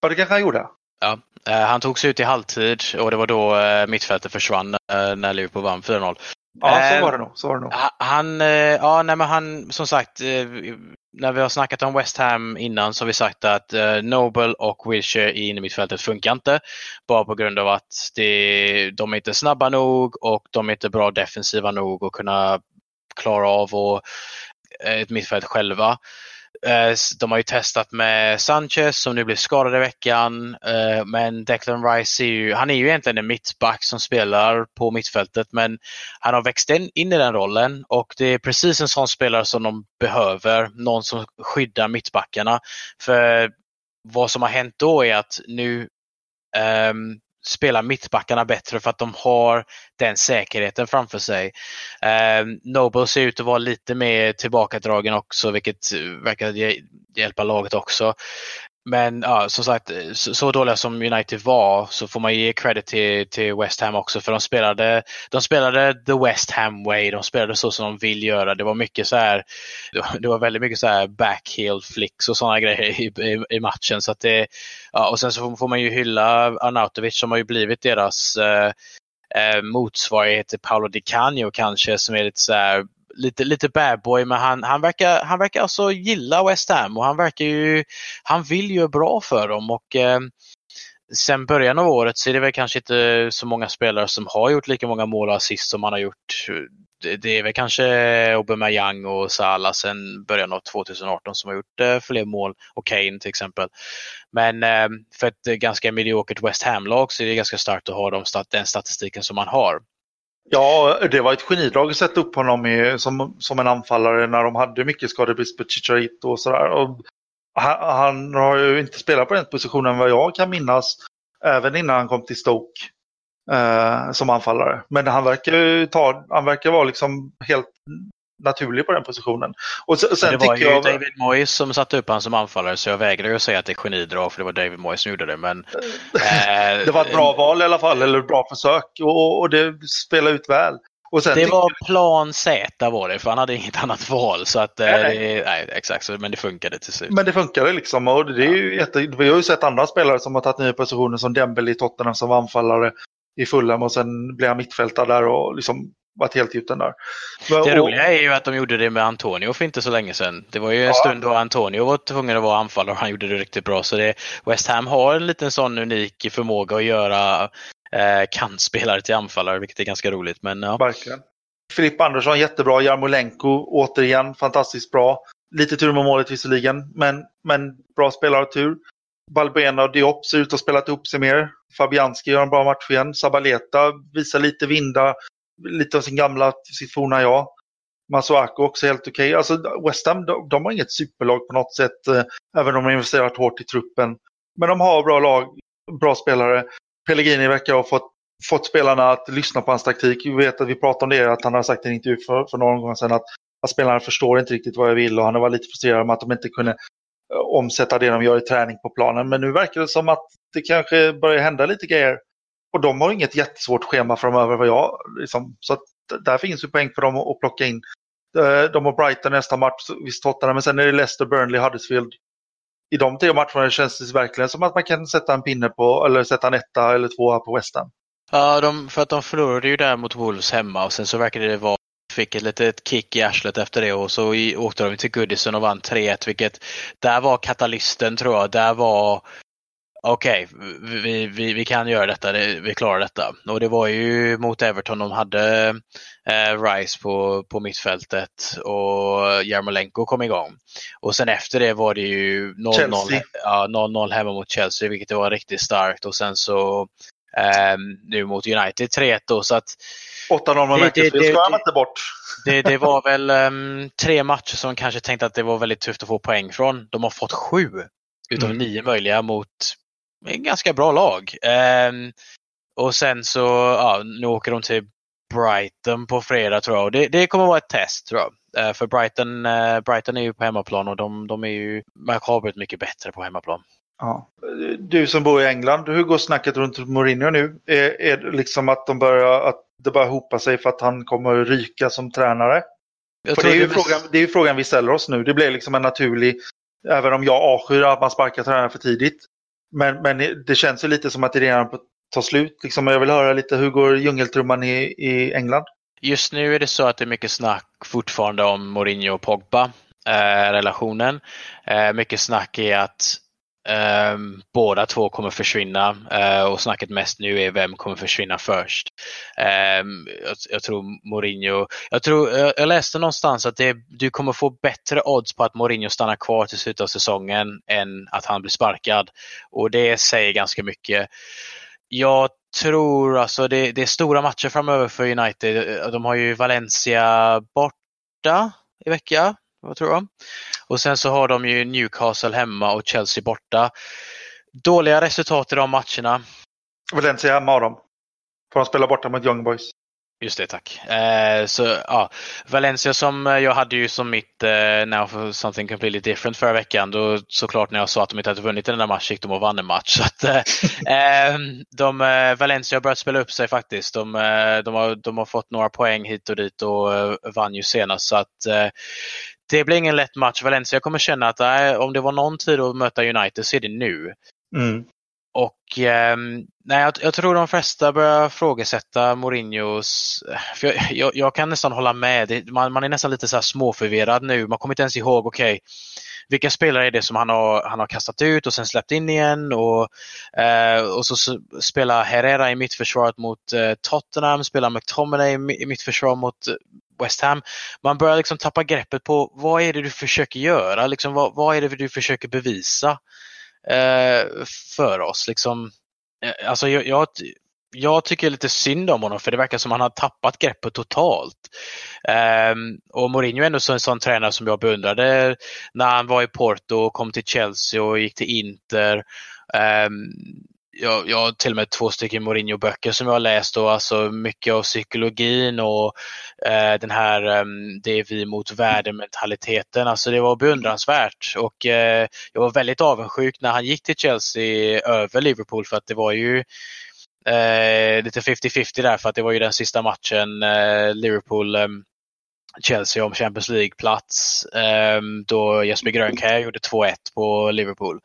Ja, det kanske han gjorde. Ja, han tog sig ut i halvtid och det var då mittfältet försvann när Liverpool vann 4-0. Ja, så var det nog. Han, som sagt, när vi har snackat om West Ham innan, så har vi sagt att Noble och Wilshere in i mittfältet funkar inte. Bara på grund av att de är inte snabba nog och de är inte bra defensiva nog och kunna klara av ett mittfält själva. De har ju testat med Sanchez som nu blev skadad i veckan, men Declan Rice är ju egentligen en mittback som spelar på mittfältet, men han har växt in i den rollen och det är precis en sån spelare som de behöver, någon som skyddar mittbackarna. För vad som har hänt då är att nu spelar mittbackarna bättre för att de har den säkerheten framför sig. Noble ser ut att vara lite mer tillbakadragen också, vilket verkar hjälpa laget också. Men ja, som sagt, så dåliga som United var, så får man ge credit till West Ham också, för de spelade the West Ham way. De spelade så som de vill göra. Det var mycket så här, det var väldigt mycket så här backheel flicks och sådana grejer i matchen, så att det, ja, och sen så får man ju hylla Arnautovic som har ju blivit deras motsvarighet till Paolo Di Canio kanske, som är lite så här lite bad boy, men han verkar alltså gilla West Ham och han vill ju bra för dem. Och sen början av året så är det väl kanske inte så många spelare som har gjort lika många mål och assist som han har gjort. Det är väl kanske Aubameyang och Salah sen början av 2018 som har gjort fler mål, och Kane till exempel. Men för ett ganska mediokert West Ham-lag så är det ganska starkt att ha den statistiken som man har. Ja, det var ett genidrag att sätta upp honom som en anfallare när de hade mycket skadebrist på Chicharito och sådär. Och han har ju inte spelat på den positionen vad jag kan minnas, även innan han kom till Stoke som anfallare. Men han verkar vara liksom helt naturlig på den positionen. Och sen det var ju David Moyes som satte upp han som anfallare, så jag vägrar ju säga att det är genidrag, för det var David Moyes som gjorde det, men det var ett bra val i alla fall, eller bra försök, och det spelade ut väl. Och sen det var plan Z var det, för han hade inget annat val, så att exakt, men det funkade till slut. Men det funkade liksom, och det är ju vi har ju sett andra spelare som har tagit nya positioner, som Dembele i Tottenham som anfallare i Fulham, och sen blev han mittfältare där och liksom varit helt utan där. Det roliga är ju att de gjorde det med Antonio för inte så länge sedan. Det var ju en stund då Antonio var tvungen att vara anfallare och han gjorde det riktigt bra. Så West Ham har en liten sån unik förmåga att göra kantspelare till anfallare, vilket är ganska roligt. Men, ja. Verkligen. Filip Andersson jättebra, Jarmolenko återigen fantastiskt bra. Lite tur med målet visserligen, men bra spelare, tur. Balbena och Diop ser ut att spela ihop sig mer. Fabianski gör en bra match igen. Sabaleta visar lite vinda, lite av sitt forna jag. Masuaku också helt okej. Alltså West Ham, de har inget superlag på något sätt, även om de investerat hårt i truppen. Men de har bra lag, bra spelare. Pellegrini verkar ha fått spelarna att lyssna på hans taktik. Vi vet att vi pratade om det, att han har sagt i en intervju för någon gång sedan att spelarna förstår inte riktigt vad jag vill, och han var lite frustrerad med att de inte kunde omsätta det de gör i träning på planen. Men nu verkar det som att det kanske börjar hända lite grejer. Och de har inget jättesvårt schema framöver vad jag liksom, så att där finns ju poäng för dem att plocka in De och Brighton nästa match, visst Tottenham, men sen är det Leicester, Burnley, Huddersfield. I de tre matcherna känns det verkligen som att man kan sätta en pinne på, eller sätta en etta eller tvåa på West Ham. Ja, för att de förlorade ju där mot Wolves hemma och sen så verkade det vara, fick ett litet kick i arslet efter det och så åkte de till Goodison och vann 3-1, vilket där var katalysten tror jag, där var okej, vi kan göra detta, vi klarar detta. Och det var ju mot Everton, de hade Rice på mittfältet och Jarmolenko kom igång. Och sen efter det var det ju 0-0, ja, 0-0 hemma mot Chelsea, vilket var riktigt starkt. Och sen så nu mot United 3-1 då, så att 8-0 var inte bort. Det var väl tre matcher som kanske tänkte att det var väldigt tufft att få poäng från. De har fått 7 utav 9 möjliga mot en ganska bra lag. Och sen så nu åker de till Brighton på fredag tror jag. Det kommer vara ett test tror jag. För Brighton är ju på hemmaplan och de är ju makabert mycket bättre på hemmaplan. Ja. Du som bor i England, hur går snacket runt Mourinho nu? Är det liksom att det börjar hopa sig för att han kommer att ryka som tränare? Det är ju frågan vi ställer oss nu. Det blir liksom en naturlig, även om jag avskyr att man sparkar tränare för tidigt. Men det känns ju lite som att det redan tar slut. Liksom, jag vill höra lite, hur går djungeltrumman i England? Just nu är det så att det är mycket snack fortfarande om Mourinho och Pogba, relationen. Mycket snack är att båda två kommer försvinna, och snacket mest nu är vem kommer försvinna först. Jag tror Mourinho, jag läste någonstans att du kommer få bättre odds på att Mourinho stannar kvar till slutet av säsongen än att han blir sparkad, och det säger ganska mycket. Jag tror alltså det är stora matcher framöver för United. De har ju Valencia borta i veckan, vad tror jag. Och sen så har de ju Newcastle hemma och Chelsea borta. Dåliga resultat i de matcherna. Valencia hemma har de. Får de spela borta mot Young Boys. Just det, tack. Valencia som jag hade ju som mitt now for something completely different förra veckan. Då såklart när jag sa att de inte hade vunnit den där matchen gick de och vann en match. Så att, Valencia har börjat spela upp sig faktiskt. De har fått några poäng hit och dit och vann ju senast. Så att det blir ingen lätt match. Valencia kommer känna att om det var någon tid att möta United så är det nu. Mm. Och jag tror de flesta börjar frågesätta Mourinhos. För jag kan nästan hålla med. Man är nästan lite så här småförvirrad nu. Man kommer inte ens ihåg okej, vilka spelare är det som han har kastat ut och sen släppt in igen. Och så spelar Herrera i mittförsvaret mot Tottenham. Spelar McTominay i mittförsvar mot West Ham. Man börjar liksom tappa greppet på vad är det du försöker göra? Liksom, vad är det du försöker bevisa för oss? Liksom, alltså, jag tycker lite synd om honom, för det verkar som han har tappat greppet totalt. Och Mourinho är ändå en sån tränare som jag beundrade när han var i Porto och kom till Chelsea och gick till Inter. Jag har till och med 2 stycken Mourinho-böcker som jag har läst, och alltså mycket av psykologin och den här det är vi mot världen-mentaliteten. Alltså det var beundransvärt, och jag var väldigt avundsjuk när han gick till Chelsea över Liverpool, för att det var ju lite 50-50 där, för att det var ju den sista matchen Liverpool Chelsea om Champions League-plats, då Jesper Grönkär gjorde 2-1 på Liverpool.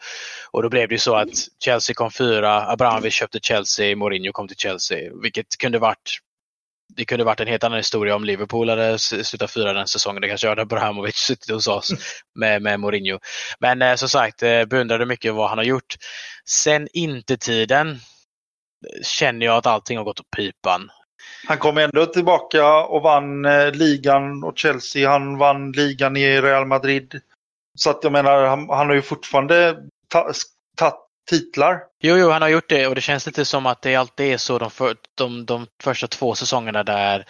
Och då blev det ju så att Chelsea kom 4, Abramovich köpte Chelsea, Mourinho kom till Chelsea, vilket kunde varit en helt annan historia om Liverpool hade slutat 4 den säsongen. Det kanske hade Abramovich suttit hos oss med Mourinho. Men som sagt, beundrade mycket vad han har gjort. Sen inte tiden känner jag att allting har gått åt pipan. Han kom ändå tillbaka och vann ligan och Chelsea. Han vann ligan i Real Madrid. Så att jag menar, han har ju fortfarande tagit titlar. Jo, han har gjort det, och det känns lite som att det alltid är så de första 2 säsongerna där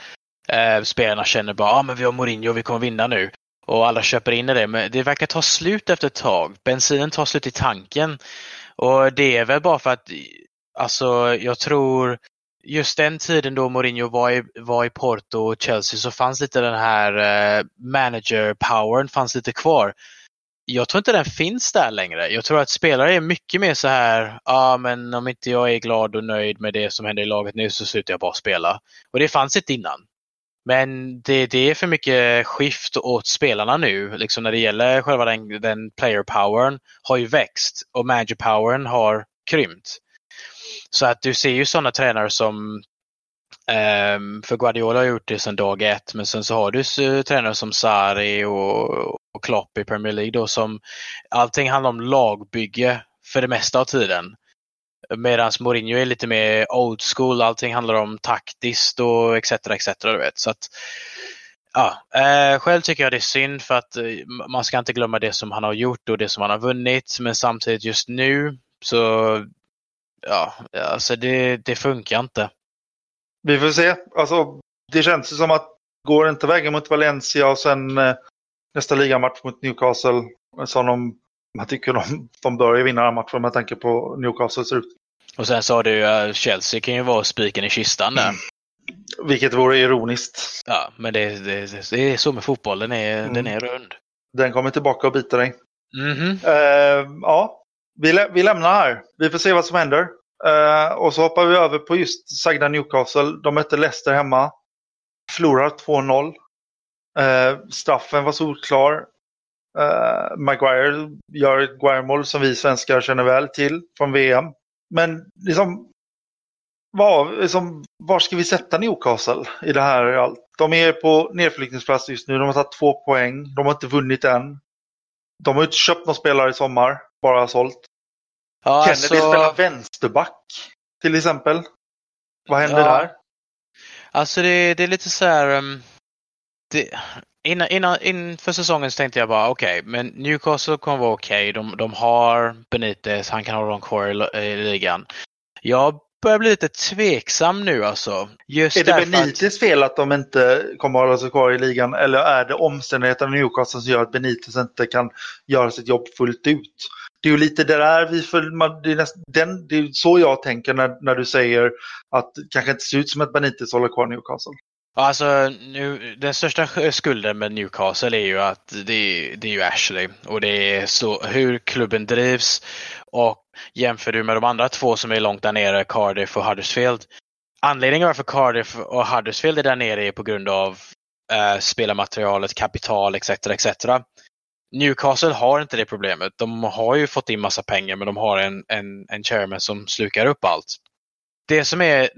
spelarna känner bara men vi har Mourinho och vi kommer vinna nu. Och alla köper in i det, men det verkar ta slut efter ett tag. Bensinen tar slut i tanken. Och det är väl bara för att alltså jag tror just den tiden då Mourinho var i Porto och Chelsea så fanns lite den här manager-powern fanns lite kvar. Jag tror inte den finns där längre. Jag tror att spelare är mycket mer så här men om inte jag är glad och nöjd med det som händer i laget nu så slutar jag bara spela. Och det fanns inte innan. Men det är för mycket skift åt spelarna nu. Liksom när det gäller själva den player-powern har ju växt och manager-powern har krympt. Så att du ser ju sådana tränare som, för Guardiola har gjort det sedan dag ett, men sen så har du tränare som Sarri och Klopp i Premier League då, som allting handlar om lagbygge för det mesta av tiden. Medan Mourinho är lite mer old school, allting handlar om taktiskt och etc, du vet. Så att, ja, själv tycker jag det är synd, för att man ska inte glömma det som han har gjort och det som han har vunnit. Men samtidigt just nu så, ja, alltså det funkar inte. Vi får se, alltså det känns ju som att går inte vägen mot Valencia och sen nästa ligamatch mot Newcastle, som man tycker de börjar vinna den matchen med tanke på Newcastle ser ut. Och sen sa du ju Chelsea kan ju vara spiken i kistan där. Vilket vore ironiskt. Ja, men det är så med fotbollen, den är rund. Den kommer tillbaka och biter dig. Ja, vi lämnar här. Vi får se vad som händer. Och så hoppar vi över på just sagda Newcastle. De mötte Leicester hemma. Förlorar 2-0. Straffen var solklar. Maguire gör ett Guire-mål som vi svenskar känner väl till från VM. Men liksom, var ska vi sätta Newcastle i det här? De är på nedflyttningsplats just nu. De har tagit 2 poäng. De har inte vunnit än. De har inte köpt någon spelare i sommar. Bara sålt. Ja, Kennedy spelar vänsterback till exempel. Vad händer där? Alltså det är lite så här... Inför säsongen så tänkte jag bara okej, men Newcastle kommer vara okej. De har Benitez, han kan ha Roncourt i ligan. Jag börjar bli lite tveksam nu alltså. Just är det Benitez fel att de inte kommer att hålla kvar i ligan? Eller är det omständigheterna i Newcastle som gör att Benitez inte kan göra sitt jobb fullt ut? Det är ju lite det där det är så jag tänker när du säger att det kanske inte ser ut som att Benitez håller kvar Newcastle. Alltså, den största skulden med Newcastle är ju att det är ju Ashley. Och det är så hur klubben drivs. Och jämför du med de andra två som är långt där nere, Cardiff och Huddersfield. Anledningen varför Cardiff och Huddersfield är där nere är på grund av spelarmaterialet, kapital etc. Newcastle har inte det problemet. De har ju fått in massa pengar, men de har en chairman som slukar upp allt. Det som är,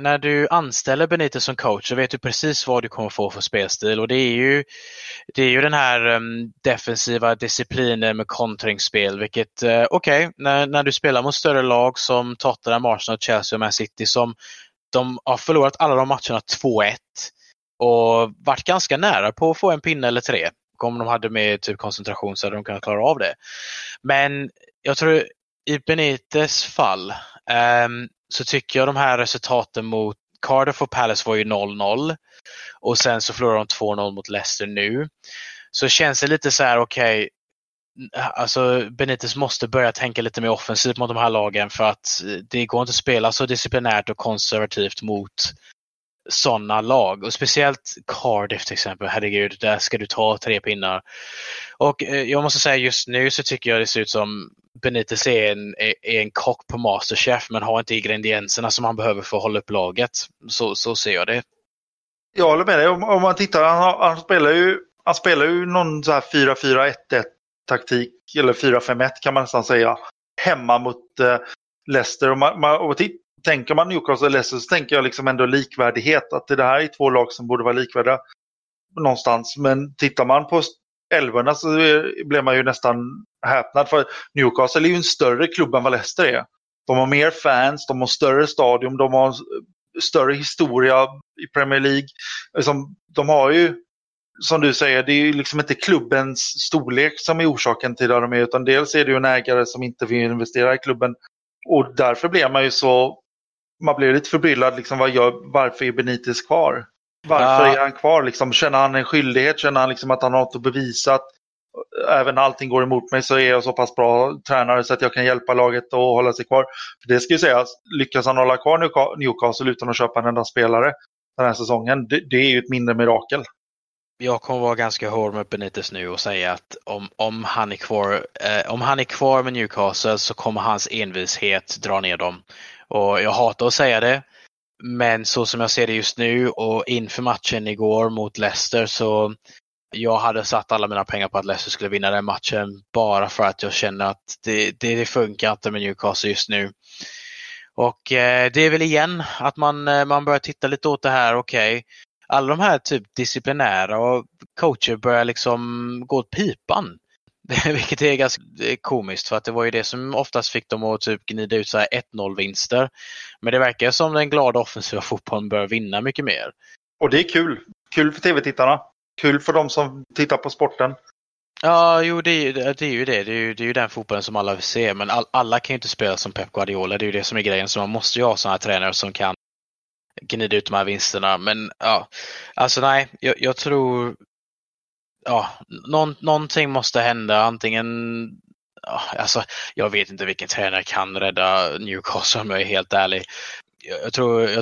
när du anställer Benitez som coach så vet du precis vad du kommer få för spelstil. Och det är ju den här defensiva disciplinen med kontringsspel. Vilket, okej, när du spelar mot större lag som Tottenham, Arsenal, Chelsea och Man City, som de har förlorat alla de matcherna 2-1 och varit ganska nära på att få en pinne eller 3. Om de hade med typ koncentration så hade de kunnat klara av det. Men jag tror i Benitez fall så tycker jag de här resultaten mot Cardiff och Palace var ju 0-0. Och sen så förlorade de 2-0 mot Leicester nu. Så känns det lite så här alltså Benitez måste börja tänka lite mer offensivt mot de här lagen. För att det går inte att spela så disciplinärt och konservativt mot sådana lag, och speciellt Cardiff till exempel, herregud, där ska du ta 3 pinnar. Och jag måste säga, just nu så tycker jag det ser ut som Benitez är en kock på MasterChef, men har inte ingredienserna som han behöver för att hålla upp laget. Så ser jag det. Jag håller med dig, om man tittar, han spelar ju någon så här 4-4-1-1 taktik, eller 4-5-1 kan man nästan säga, hemma mot Leicester. Och tänker man Newcastle och Leicester så tänker jag liksom ändå likvärdighet, att det här är 2 lag som borde vara likvärdiga någonstans. Men tittar man på älvorna så blir man ju nästan häpnad, för Newcastle är ju en större klubb än vad Leicester är. De har mer fans, de har större stadion, de har större historia i Premier League. De har ju, som du säger, det är ju liksom inte klubbens storlek som är orsaken till där de är, utan dels är det ju en ägare som inte vill investera i klubben. Och därför blir man ju så... Man blir lite förbryllad. Liksom, varför är Benitez kvar? Varför är han kvar? Liksom, känner han en skyldighet? Känner han liksom att han har något bevisat? Även allting går emot mig så är jag så pass bra tränare så att jag kan hjälpa laget att hålla sig kvar. För det ska ju sägas, lyckas han hålla kvar Newcastle utan att köpa en enda spelare den här säsongen, det är ju ett mindre mirakel. Jag kommer vara ganska hård med Benitez nu och säga att om han är kvar med Newcastle så kommer hans envishet dra ner dem. Och jag hatar att säga det, Men så som jag ser det just nu och inför matchen igår mot Leicester, så jag hade satt alla mina pengar på att Leicester skulle vinna den matchen, bara för att jag känner att det funkar inte med Newcastle just nu. Och det är väl igen att man börjar titta lite åt det här, okej. Alla de här typ disciplinära och coacher börjar liksom gå åt pipan. Vilket är ganska komiskt, för att det var ju det som oftast fick dem att typ gnida ut så här 1-0-vinster. Men det verkar som den glada offensiva fotbollen börjar vinna mycket mer. Och det är kul. Kul för tv-tittarna. Kul för de som tittar på sporten. Ja, jo, det är ju det. Det är ju den fotbollen som alla vill se. Men alla kan ju inte spela som Pep Guardiola. Det är ju det som är grejen. Så man måste ju ha sådana här tränare som kan gnida ut de här vinsterna. Men ja, alltså nej. Jag tror... Ja, någonting måste hända. Antingen, ja, alltså, jag vet inte vilken tränare kan rädda Newcastle om jag är helt ärlig. Jag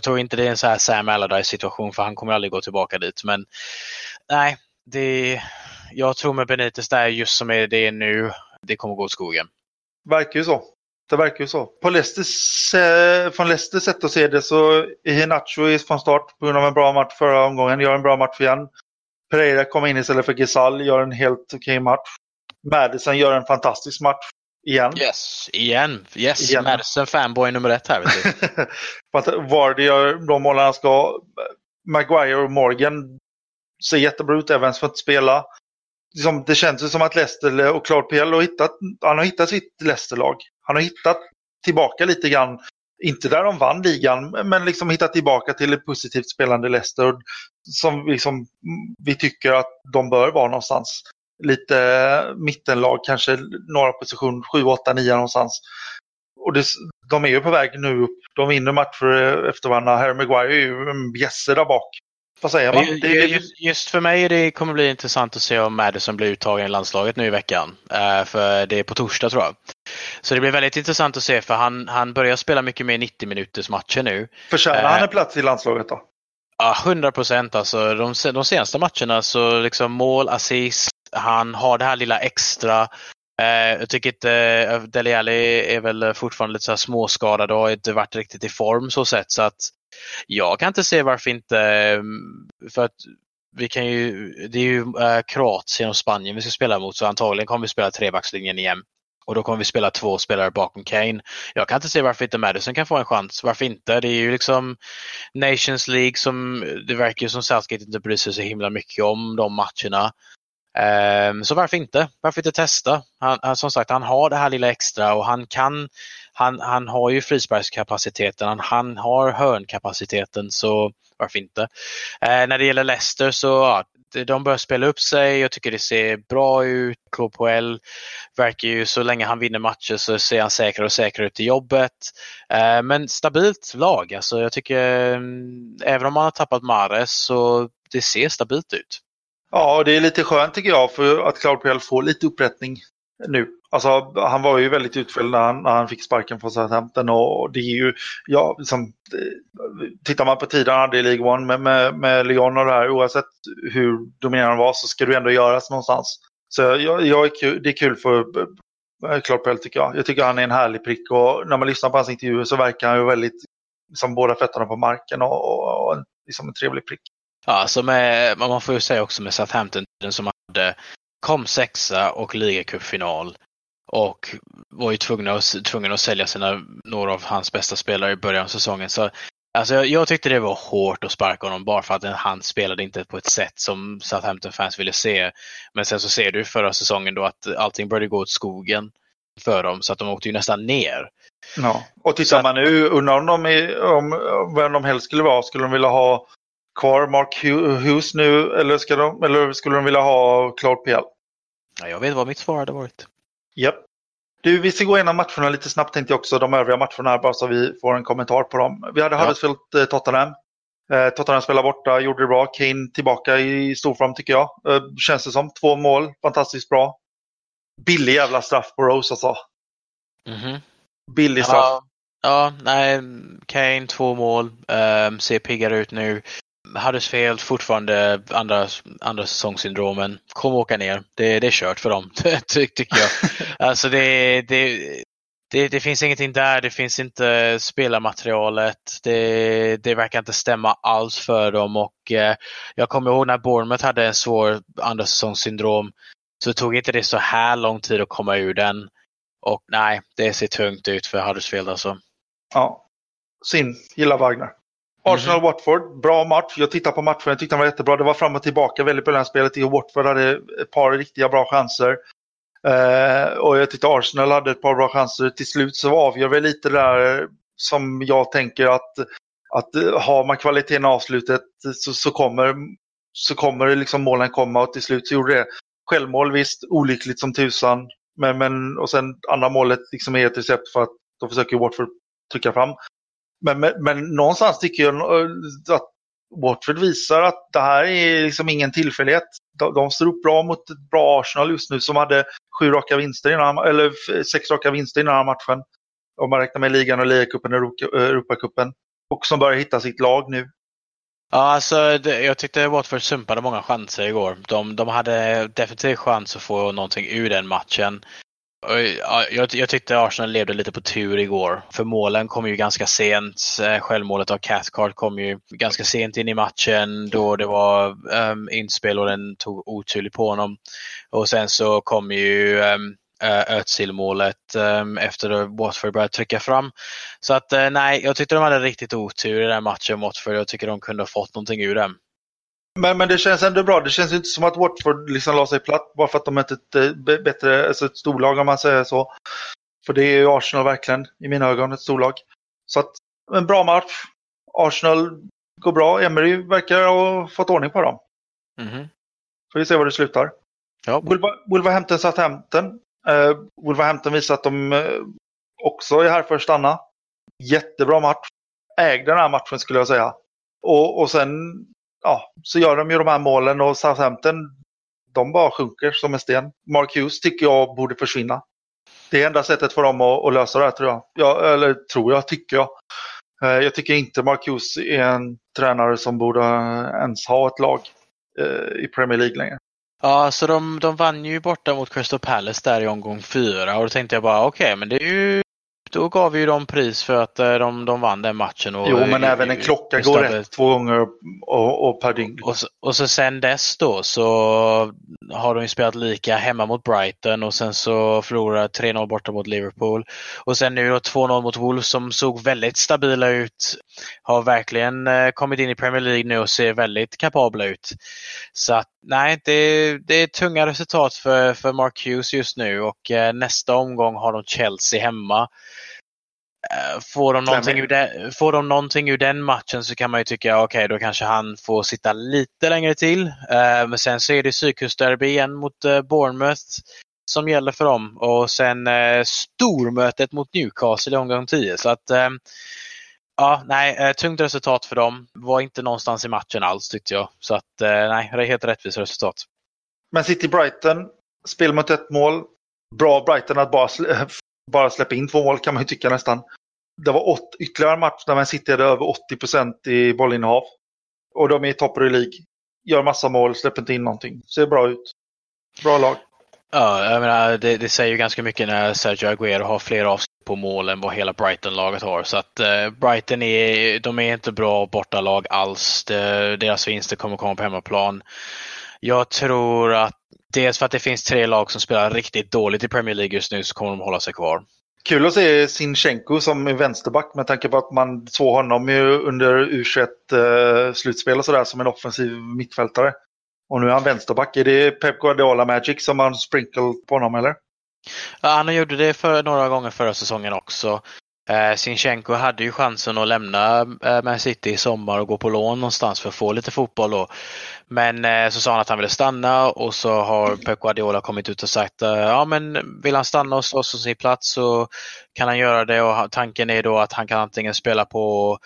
tror inte det är en så här Sam Allardyce situation, för han kommer aldrig gå tillbaka dit. Men nej, jag tror med Benitez där just som är det nu, det kommer gå åt skogen. Det verkar ju så. Från Leicesters sätt att se det så är Henacho från start på grund av en bra match förra omgången. Gör en bra match igen. Pereira kommer in istället för Gisal, gör en helt okej match. Madison gör en fantastisk match igen. Yes, igen. Madison fanboy nummer 1 här. Vardy gör de målarna ska. Maguire och Morgan ser jättebra ut även för att spela. Det känns ju som att Leicester och Claude Puel har hittat sitt Leicester-lag. Han har hittat tillbaka lite grann. Inte där de vann ligan, men liksom hitta tillbaka till ett positivt spelande Leicester som liksom vi tycker att de bör vara någonstans. Lite mittenlag, kanske några position 7, 8, 9 någonstans. Och de är ju på väg nu upp. De vinner matcher efter varandra. Harry Maguire är ju en bjässe där bak. Vad säger man? Just för mig det kommer bli intressant att se om Madison blir uttagen i landslaget nu i veckan. För det är på torsdag tror jag. Så det blir väldigt intressant att se, för han börjar spela mycket mer 90 minuters matcher nu. Förtjänar han en plats i landslaget då? Ja, 100% alltså. De senaste matcherna så liksom mål, assist, han har det här lilla extra. Jag tycker inte Dele Alli är väl fortfarande lite så här småskadad och har inte varit riktigt i form så sett, så att jag kan inte se varför inte, för att vi kan ju, det är ju Kroatien och Spanien vi ska spela mot, så antagligen kommer vi spela trebackslinjen igen. Och då kommer vi spela 2 spelare bakom Kane. Jag kan inte se varför inte Madison kan få en chans. Varför inte? Det är ju liksom Nations League som det verkar ju som Southgate inte bryr sig så himla mycket om de matcherna. Så varför inte? Varför inte testa? Han, som sagt, han har det här lilla extra och han har ju frisparkskapaciteten. Han har hörnkapaciteten, så varför inte? När det gäller Leicester så... Ja, de börjar spela upp sig. Jag tycker det ser bra ut. KPL verkar ju, så länge han vinner matcher så ser han säkrare och säkrare ut i jobbet. Men stabilt lag. Alltså jag tycker även om man har tappat Mahrez så det ser stabilt ut. Ja, det är lite skönt tycker jag för att KPL får lite upprättning nu. Alltså han var ju väldigt utfälld när han fick sparken från Southampton, och det är ju, ja, liksom, tittar man på tiden han hade i League One med Lyon och det här, oavsett hur dominerande han var så ska det ändå göras någonstans. Så det är kul för Klopp tycker jag. Jag tycker han är en härlig prick, och när man lyssnar på hans intervjuer så verkar han ju väldigt som båda fötterna på marken och liksom en trevlig prick. Ja, som man får ju säga också med Southampton som hade kom 6:a och ligacupfinal och var ju tvungen att sälja några av hans bästa spelare i början av säsongen. Så alltså jag tyckte det var hårt att sparka honom bara för att han spelade inte på ett sätt som Southampton-fans ville se. Men sen så ser du förra säsongen då att allting började gå åt skogen för dem, så att de åkte ju nästan ner. Ja. Och tittar man nu, undrar om vem de helst skulle vara, skulle de vilja ha kvar Mark Hughes nu eller skulle de vilja ha Claude Puel? Ja, jag vet vad mitt svar hade varit. Japp. Yep. Du, vi ska gå igenom matcherna lite snabbt tänkte jag också. De övriga matcherna här bara så vi får en kommentar på dem. Vi hade Huddersfield Tottenham. Tottenham spelar borta, gjorde det bra. Kane tillbaka i storform tycker jag. Känns det som. 2 mål, fantastiskt bra. Billig jävla straff på Rose alltså. Mm-hmm. Billig straff. Ja, nej. Kane 2 mål. Ser piggare ut nu. Huddersfield fortfarande andra säsongssyndromen. Kom och åka ner. Det är kört för dem tycker jag. Alltså det Det finns ingenting där, det finns inte spelarmaterialet, det verkar inte stämma alls för dem. Och jag kommer ihåg när Bournemouth hade en svår Andersson-syndrom, så tog inte det så här lång tid att komma ur den. Och nej, det ser tungt ut för Huddersfield alltså. Ja, Sim, gillar Wagner. Arsenal-Watford, bra match. Jag tittade på matchen, jag tyckte den var jättebra. Det var fram och tillbaka väldigt bra spelet. Watford hade ett par riktiga bra chanser. Och jag tyckte Arsenal hade ett par bra chanser. Till slut så avgör vi lite där, som jag tänker att har man kvaliteten i avslutet så kommer liksom målen komma, och till slut så gjorde det. Självmål, visst, olyckligt som tusan, men och sen andra målet liksom är ett recept för att de försöker Watford trycka fram. Men någonstans tycker jag att Watford visar att det här är liksom ingen tillfällighet. De står upp bra mot ett bra Arsenal just nu som hade 6 raka vinster innan matchen, om man räknar med ligan och ligacupen och Europacupen, och som börjar hitta sitt lag nu. Ja, alltså, jag tyckte Watford sumpade många chanser igår. De hade definitivt chans att få någonting ur den matchen. Jag tyckte Arsenal levde lite på tur igår, för målen kom ju ganska sent. Självmålet av Cathcart kom ju ganska sent in i matchen, då det var inspel och den tog otydligt på honom. Och sen så kom ju Özil-målet efter Watford började trycka fram. Så att nej, jag tyckte de hade riktigt otur i den här matchen mot, för jag tycker de kunde ha fått någonting ur den. Men det känns ändå bra. Det känns inte som att Watford liksom la sig platt bara för att de är ett bättre, alltså ett storlag om man säger så. För det är ju Arsenal verkligen i mina ögon ett storlag. Så att en bra match. Arsenal går bra. Emery verkar ha fått ordning på dem. Mm-hmm. Får vi se var det slutar. Ja. Wolverhampton satt Southampton. Wolverhampton visar att de också är här för att stanna. Jättebra match. Ägde den här matchen skulle jag säga. Och sen ja, så gör de ju de här målen, och Southampton, de bara sjunker som en sten. Mark Hughes tycker jag borde försvinna. Det är enda sättet för dem att lösa det här, tror jag. Tycker jag. Jag tycker inte Mark Hughes är en tränare som borde ens ha ett lag i Premier League längre. Ja, så de vann ju borta mot Crystal Palace där i omgång 4, och då tänkte jag bara okej, men det är ju, då gav vi ju dem pris för att de vann den matchen. Och, jo, men även en klocka går rätt 2 gånger och per dygn. Och så sen dess då så har de ju spelat lika hemma mot Brighton, och sen så förlorade 3-0 borta mot Liverpool. Och sen nu då 2-0 mot Wolves som såg väldigt stabila ut. Har verkligen kommit in i Premier League nu och ser väldigt kapabla ut. Så att nej, det är tunga resultat för Mark Hughes just nu, och nästa omgång har de Chelsea hemma. Får de någonting ur den matchen så kan man ju tycka okej, då kanske han får sitta lite längre till. Men sen så är det sydkustderby igen mot Bournemouth som gäller för dem, och sen stormötet mot Newcastle i omgång 10. Så att tungt resultat för dem. Var inte någonstans i matchen alls tyckte jag. Så att det är helt rättvist resultat. Men City Brighton, spel mot ett mål. Bra Brighton att bara släppa in 2 mål kan man ju tycka nästan. Det var ytterligare en match där man sitter över 80% i bollinnehav. Och de är toppar i lig. Gör massa mål, släpper inte in någonting. Ser bra ut. Bra lag. Ja, jag menar, det säger ju ganska mycket när Sergio Aguero har fler avslut på mål än vad hela Brighton-laget har. Så att Brighton är inte bra bortalag alls. Deras vinster kommer komma på hemmaplan. Jag tror att dels för att det finns 3 lag som spelar riktigt dåligt i Premier League just nu, så kommer de hålla sig kvar. Kul att se Sinchenko som är vänsterback, med tanke på att man såg honom ju under U21-slutspel och sådär som en offensiv mittfältare. Och nu är han vänsterback. Är det Pep Guardiola Magic som han sprinkle på honom eller? Ja, han gjorde det för några gånger förra säsongen också. Sinchenko hade ju chansen att lämna Man City i sommar och gå på lån någonstans för att få lite fotboll då. Men så sa han att han ville stanna, och så har Pep Guardiola kommit ut och sagt ja, men vill han stanna hos oss och sin plats så kan han göra det, och tanken är då att han kan antingen spela på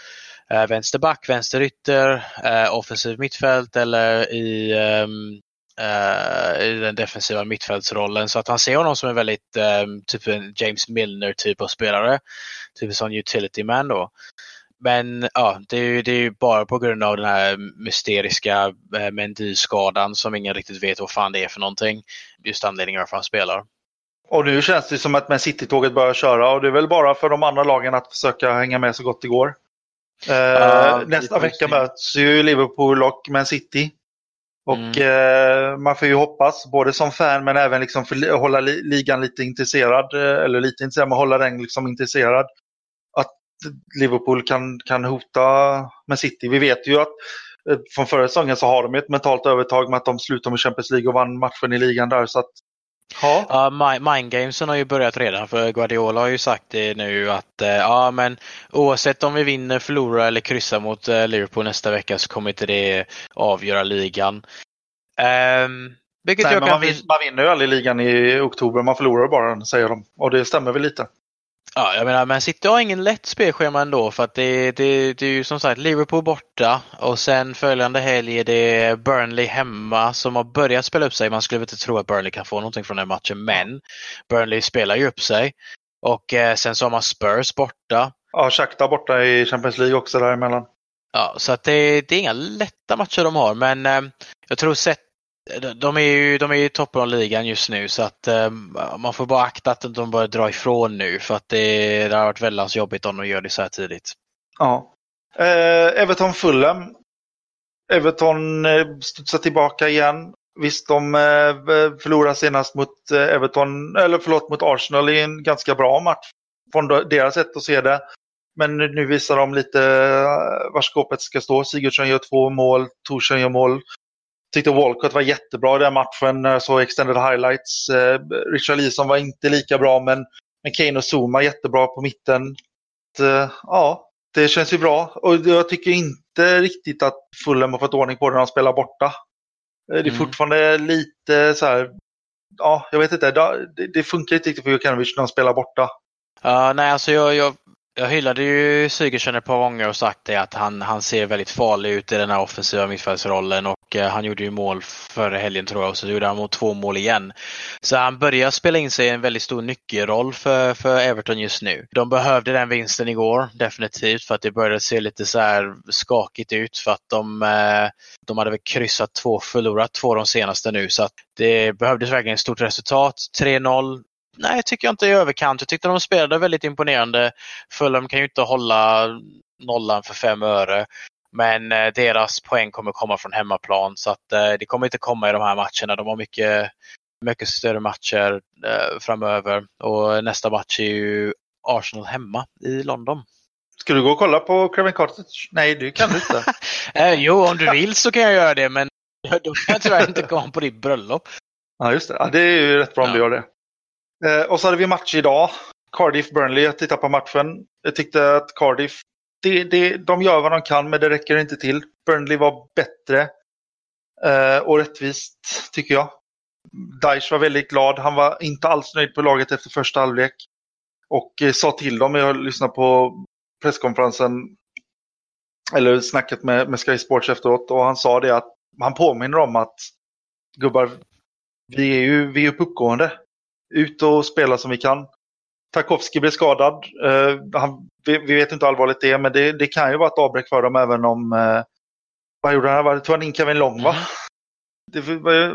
vänsterback, vänsterytter, offensiv mittfält eller i den defensiva mittfältsrollen. Så att han ser honom som en väldigt typ en James Milner typ av spelare, typ som utility man då. Men ja, det är ju bara på grund av den här mysteriska Mendy-skadan som ingen riktigt vet vad fan det är för någonting, just anledningen varför han spelar. Och nu känns det som att Man City-tåget börjar köra, och det är väl bara för de andra lagen att försöka hänga med så gott det går. Nästa vecka möts ju Liverpool och Man City. Och man får ju hoppas, både som fan men även liksom för att hålla ligan lite intresserad, eller lite intresserad, men hålla den liksom intresserad, att Liverpool kan hota Man City. Vi vet ju att från förra säsongen så har de ett mentalt övertag med att de slutar med Champions League och vann matchen i ligan där, så att ja, mindgamesen har ju börjat redan, för Guardiola har ju sagt det nu att ja, men oavsett om vi vinner, förlorar eller kryssar mot Liverpool nästa vecka så kommer inte det avgöra ligan. Man vinner ju aldrig ligan i oktober, man förlorar bara den, säger de, och det stämmer väl lite. Ja, jag menar, men City har ingen lätt spelschema ändå, för att det är ju som sagt Liverpool borta, och sen följande helg är det Burnley hemma som har börjat spela upp sig. Man skulle inte tro att Burnley kan få någonting från den matchen, men Burnley spelar ju upp sig, och sen så har man Spurs borta. Ja, Shakhtar borta i Champions League också däremellan. Ja, så att det är inga lätta matcher de har, men jag tror sett de är ju toppen av ligan just nu, så att man får bara akta att de börjar dra ifrån nu, för att det har varit väldigt jobbigt om de gör det så här tidigt. Ja. Everton Fulham. Everton studsar tillbaka igen. Visst, de förlorade senast mot mot Arsenal i en ganska bra match från deras sätt att se det. Men nu visar de lite var skåpet ska stå. Sigurdsson gör 2 mål, Torsson gör mål. Tyckte Walcott var jättebra i den matchen, så extended highlights. Richard Leeson var inte lika bra, men Kane och Zuma jättebra på mitten. Ja, det känns ju bra. Och jag tycker inte riktigt att Fulham har fått ordning på det när de spelar borta. Det är fortfarande lite så här, ja, jag vet inte. Det funkar inte riktigt för Jokanovic när de spelar borta. Nej, alltså jag hyllade ju Sigurdsson ett par gånger och sagt det, att han ser väldigt farlig ut i den här offensiva mittfältsrollen, och han gjorde ju mål förra helgen tror jag, och så gjorde han 2 mål igen. Så han börjar spela in sig en väldigt stor nyckelroll för Everton just nu. De behövde den vinsten igår, definitivt, för att det började se lite så här skakigt ut, för att de hade väl kryssat 2, förlorat 2 de senaste nu, så att det behövdes verkligen ett stort resultat. 3-0. Nej, tycker jag inte i överkant. Jag tyckte de spelade väldigt imponerande. Fulham kan ju inte hålla nollan för 5 öre. Men deras poäng kommer komma från hemmaplan. Så att det kommer inte komma i de här matcherna. De har mycket, mycket större matcher framöver. Och nästa match är ju Arsenal hemma i London. Ska du gå och kolla på Craven Cottage? Nej, du kan inte. Jo, om du vill så kan jag göra det. Men då kan jag tyvärr inte komma på ditt bröllop. Ja, just det. Ja, det är ju rätt bra om du gör det. Och så hade vi match idag. Cardiff-Burnley. Jag tittade på matchen. Jag tyckte att Cardiff, de gör vad de kan, men det räcker inte till. Burnley var bättre och rättvist, tycker jag. Dyche var väldigt glad. Han var inte alls nöjd på laget efter första halvlek. Och sa till dem, jag lyssnade på presskonferensen eller snacket med Sky Sports efteråt, och han sa det att han påminner om att gubbar, vi är ju uppgående. Ut och spela som vi kan. Tarkowski blev skadad. Vi vet inte allvarligt det, men det kan ju vara ett avbräck för dem, även om... Vad gjorde han? Tog han in Kevin Long, va?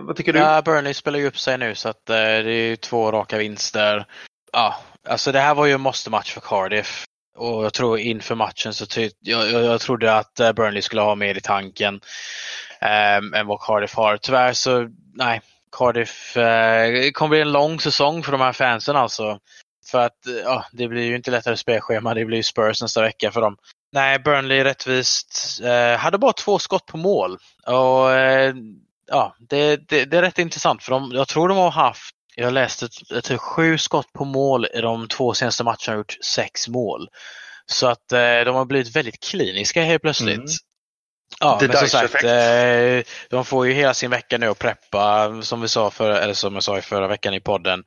Vad tycker du? Ja, Burnley spelar ju upp sig nu, så att, det är ju 2 raka vinster. Ja, alltså det här var ju en måste-match för Cardiff. Och jag tror inför matchen så jag trodde att Burnley skulle ha mer i tanken än vad Cardiff har. Tyvärr så, nej... Cardiff, det kommer bli en lång säsong för de här fansen alltså. För att det blir ju inte lättare spelschema. Det blir ju Spurs nästa vecka för dem. Nej, Burnley rättvist. Hade bara 2 skott på mål. Och det är rätt intressant. För jag tror de har haft, jag läste 7 skott på mål i de 2 senaste matcherna, har gjort 6 mål. Så att de har blivit väldigt kliniska helt plötsligt. Ja, men som sagt, de får ju hela sin vecka nu att preppa, som vi sa som jag sa i förra veckan i podden.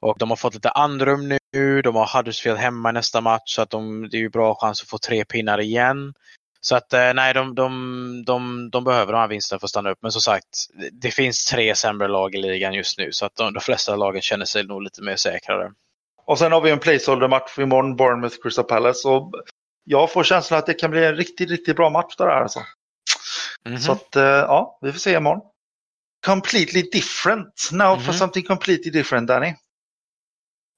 Och de har fått lite andrum nu, de har Huddersfield hemma nästa match, så att det är ju bra chans att få 3 pinnar igen. Så att nej, de behöver de här vinsterna för att stanna upp. Men som sagt, det finns 3 sämre lag i ligan just nu, så att de flesta lagen känner sig nog lite mer säkrare. Och sen har vi en placeholder-match imorgon, Bournemouth Crystal Palace, och jag får känslan att det kan bli en riktigt, riktigt bra match där alltså. Så att, ja, vi får se imorgon. Completely different. Now for something completely different, Danny.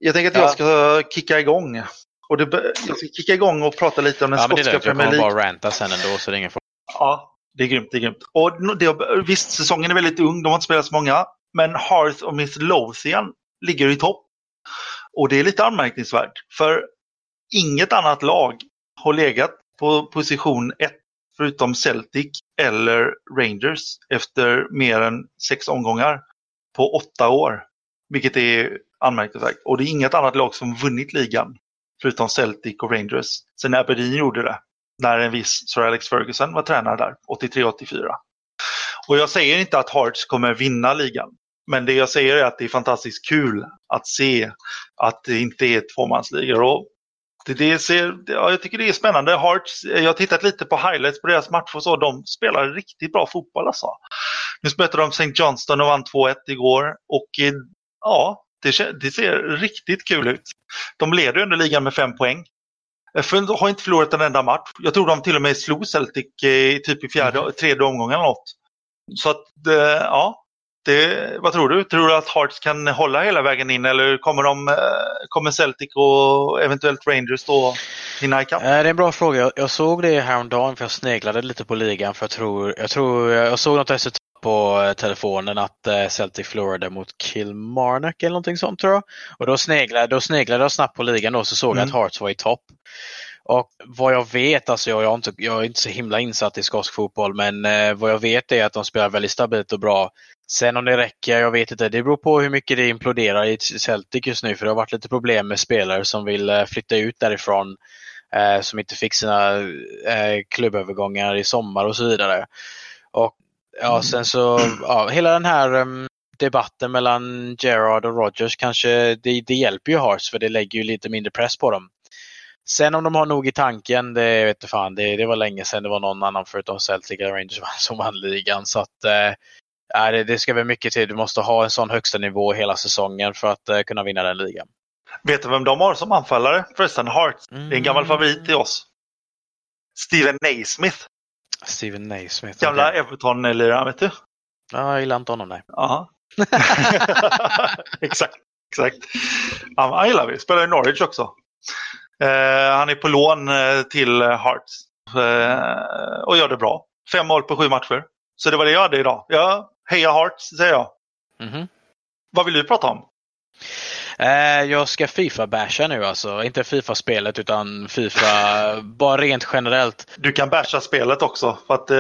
Jag tänker att jag ska kicka igång. Jag ska kicka igång och prata lite om den skotska Premier League. Jag kommer bara ranta sen ändå, så det är ingen fara. Ja, det är grymt, det är grymt. Och visst, säsongen är väldigt ung, de har inte spelat så många. Men Hearth och Midlothian ligger i topp. Och det är lite anmärkningsvärt. För inget annat lag har legat på position 1 förutom Celtic eller Rangers efter mer än 6 omgångar på 8 år. Vilket är anmärkningsvärt. Och det är inget annat lag som vunnit ligan förutom Celtic och Rangers. Sen Aberdeen gjorde det när en viss Sir Alex Ferguson var tränare där 83-84. Och jag säger inte att Hearts kommer vinna ligan. Men det jag säger är att det är fantastiskt kul att se att det inte är tvåmansligor. Och jag tycker det är spännande. Hearts, jag har tittat lite på highlights på deras match och så. De spelar riktigt bra fotboll alltså. Nu möter de St. Johnston och vann 2-1 igår. Och ja, det ser riktigt kul ut. De leder under ligan med 5 poäng. De har inte förlorat en enda match. Jag tror de till och med slog Celtic typ i tredje omgången eller något. Så att, ja. Vad tror du? Tror du att Hearts kan hålla hela vägen in, eller kommer Celtic och eventuellt Rangers då hinna ikapp? Det är en bra fråga. Jag såg det häromdagen, för jag sneglade lite på ligan, för jag såg något resultat på telefonen att Celtic förlorade mot Kilmarnock eller någonting sånt, tror jag. Och då sneglade jag snabbt på ligan och så såg jag att Hearts var i topp. Och vad jag vet, alltså jag är inte så himla insatt i skotsk fotboll, men vad jag vet är att de spelar väldigt stabilt och bra. Sen om det räcker, jag vet inte. Det beror på hur mycket det imploderar i Celtic just nu, för det har varit lite problem med spelare som vill flytta ut därifrån, som inte fick sina klubbövergångar i sommar och så vidare. Och ja, sen så hela den här debatten mellan Gerrard och Rodgers kanske det hjälper ju Hearts, för det lägger ju lite mindre press på dem. Sen om de har nog i tanken, det vet jag fan, det var länge sedan det var någon annan förutom Celtic eller Rangers som vann ligan, så att det ska väl mycket till. Du måste ha en sån högsta nivå hela säsongen för att kunna vinna den ligan. Vet du vem de har som anfallare? Förresten, Hearts. Det är en gammal favorit i oss. Steven Naismith. Gamla Everton eller vet du? Ja, jag gillar inte honom, nej. Ja. Exakt. Han gillar vi. Spelar i Norwich också. Han är på lån till Hearts. Och gör det bra. 5 mål på 7 matcher. Så det var det jag hade idag. Ja, heja Hearts, säger jag. Mm-hmm. Vad vill du prata om? Jag ska FIFA-basha nu alltså. Inte FIFA-spelet utan FIFA, bara rent generellt. Du kan basha spelet också. För att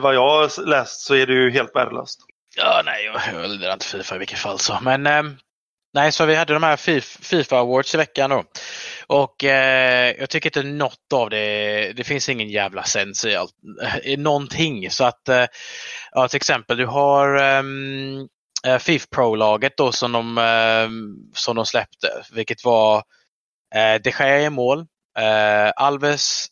vad jag har läst så är det ju helt värdelöst. Ja, nej, jag lider inte FIFA i vilket fall så. Men nej, så vi hade de här FIFA Awards i veckan då. Och jag tycker inte något av det. Det finns ingen jävla sens i allt, någonting. Så att ja, till exempel du har FIFA Pro-laget då som de släppte, vilket var De Gea i mål, Alves,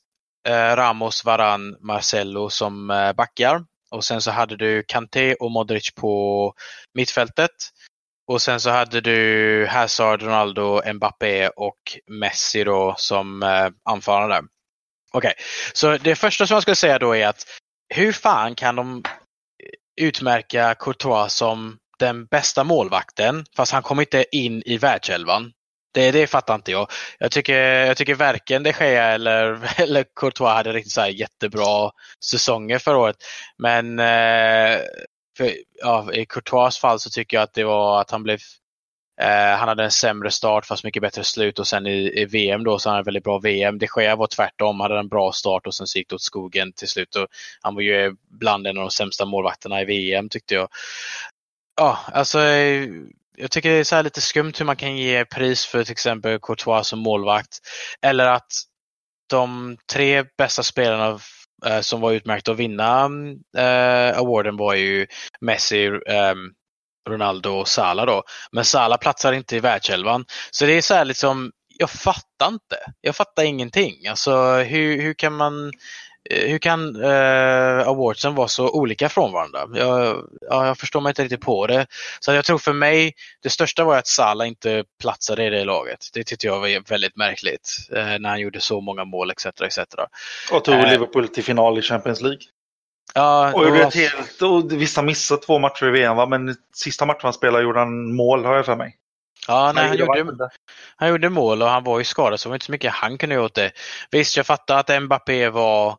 Ramos, Varane, Marcelo som backar. Och sen så hade du Kanté och Modric på mittfältet. Och sen så hade du Hazard, Ronaldo, Mbappé och Messi då som anfallare. Okej, så det första som jag skulle säga då är att hur fan kan de utmärka Courtois som den bästa målvakten fast han kommer inte in i världselvan? Det fattar inte jag. Jag tycker varken De Gea eller Courtois hade riktigt så här jättebra säsonger förra året. Men i Courtois fall så tycker jag att det var att han blev han hade en sämre start fast mycket bättre slut, och sen i VM då så han hade väldigt bra VM. De Gea var tvärtom, hade en bra start och sen gick åt skogen till slut, och han var ju bland en av de sämsta målvakterna i VM, tyckte jag. Ja, alltså jag tycker det är så här lite skumt hur man kan ge pris för till exempel Courtois som målvakt, eller att de 3 bästa spelarna som var utmärkt att vinna awarden var ju Messi, Ronaldo och Salah då. Men Salah platsar inte i världselvan. Så det är så här liksom, jag fattar inte. Jag fattar ingenting. Alltså hur kan awardsen vara så olika från varandra? Jag förstår mig inte riktigt på det. Så jag tror för mig det största var att Salah inte platsade i det laget. Det tyckte jag var väldigt märkligt när han gjorde så många mål etc. Och tog Liverpool till final i Champions League. Vissa missade 2 matcher i VM, va? Men sista matchen han spelade gjorde han mål, hör jag för mig. Ja, nej, han gjorde mål och han var ju skadad så det var inte så mycket han kunde göra åt det. Visst, jag fattar att Mbappé var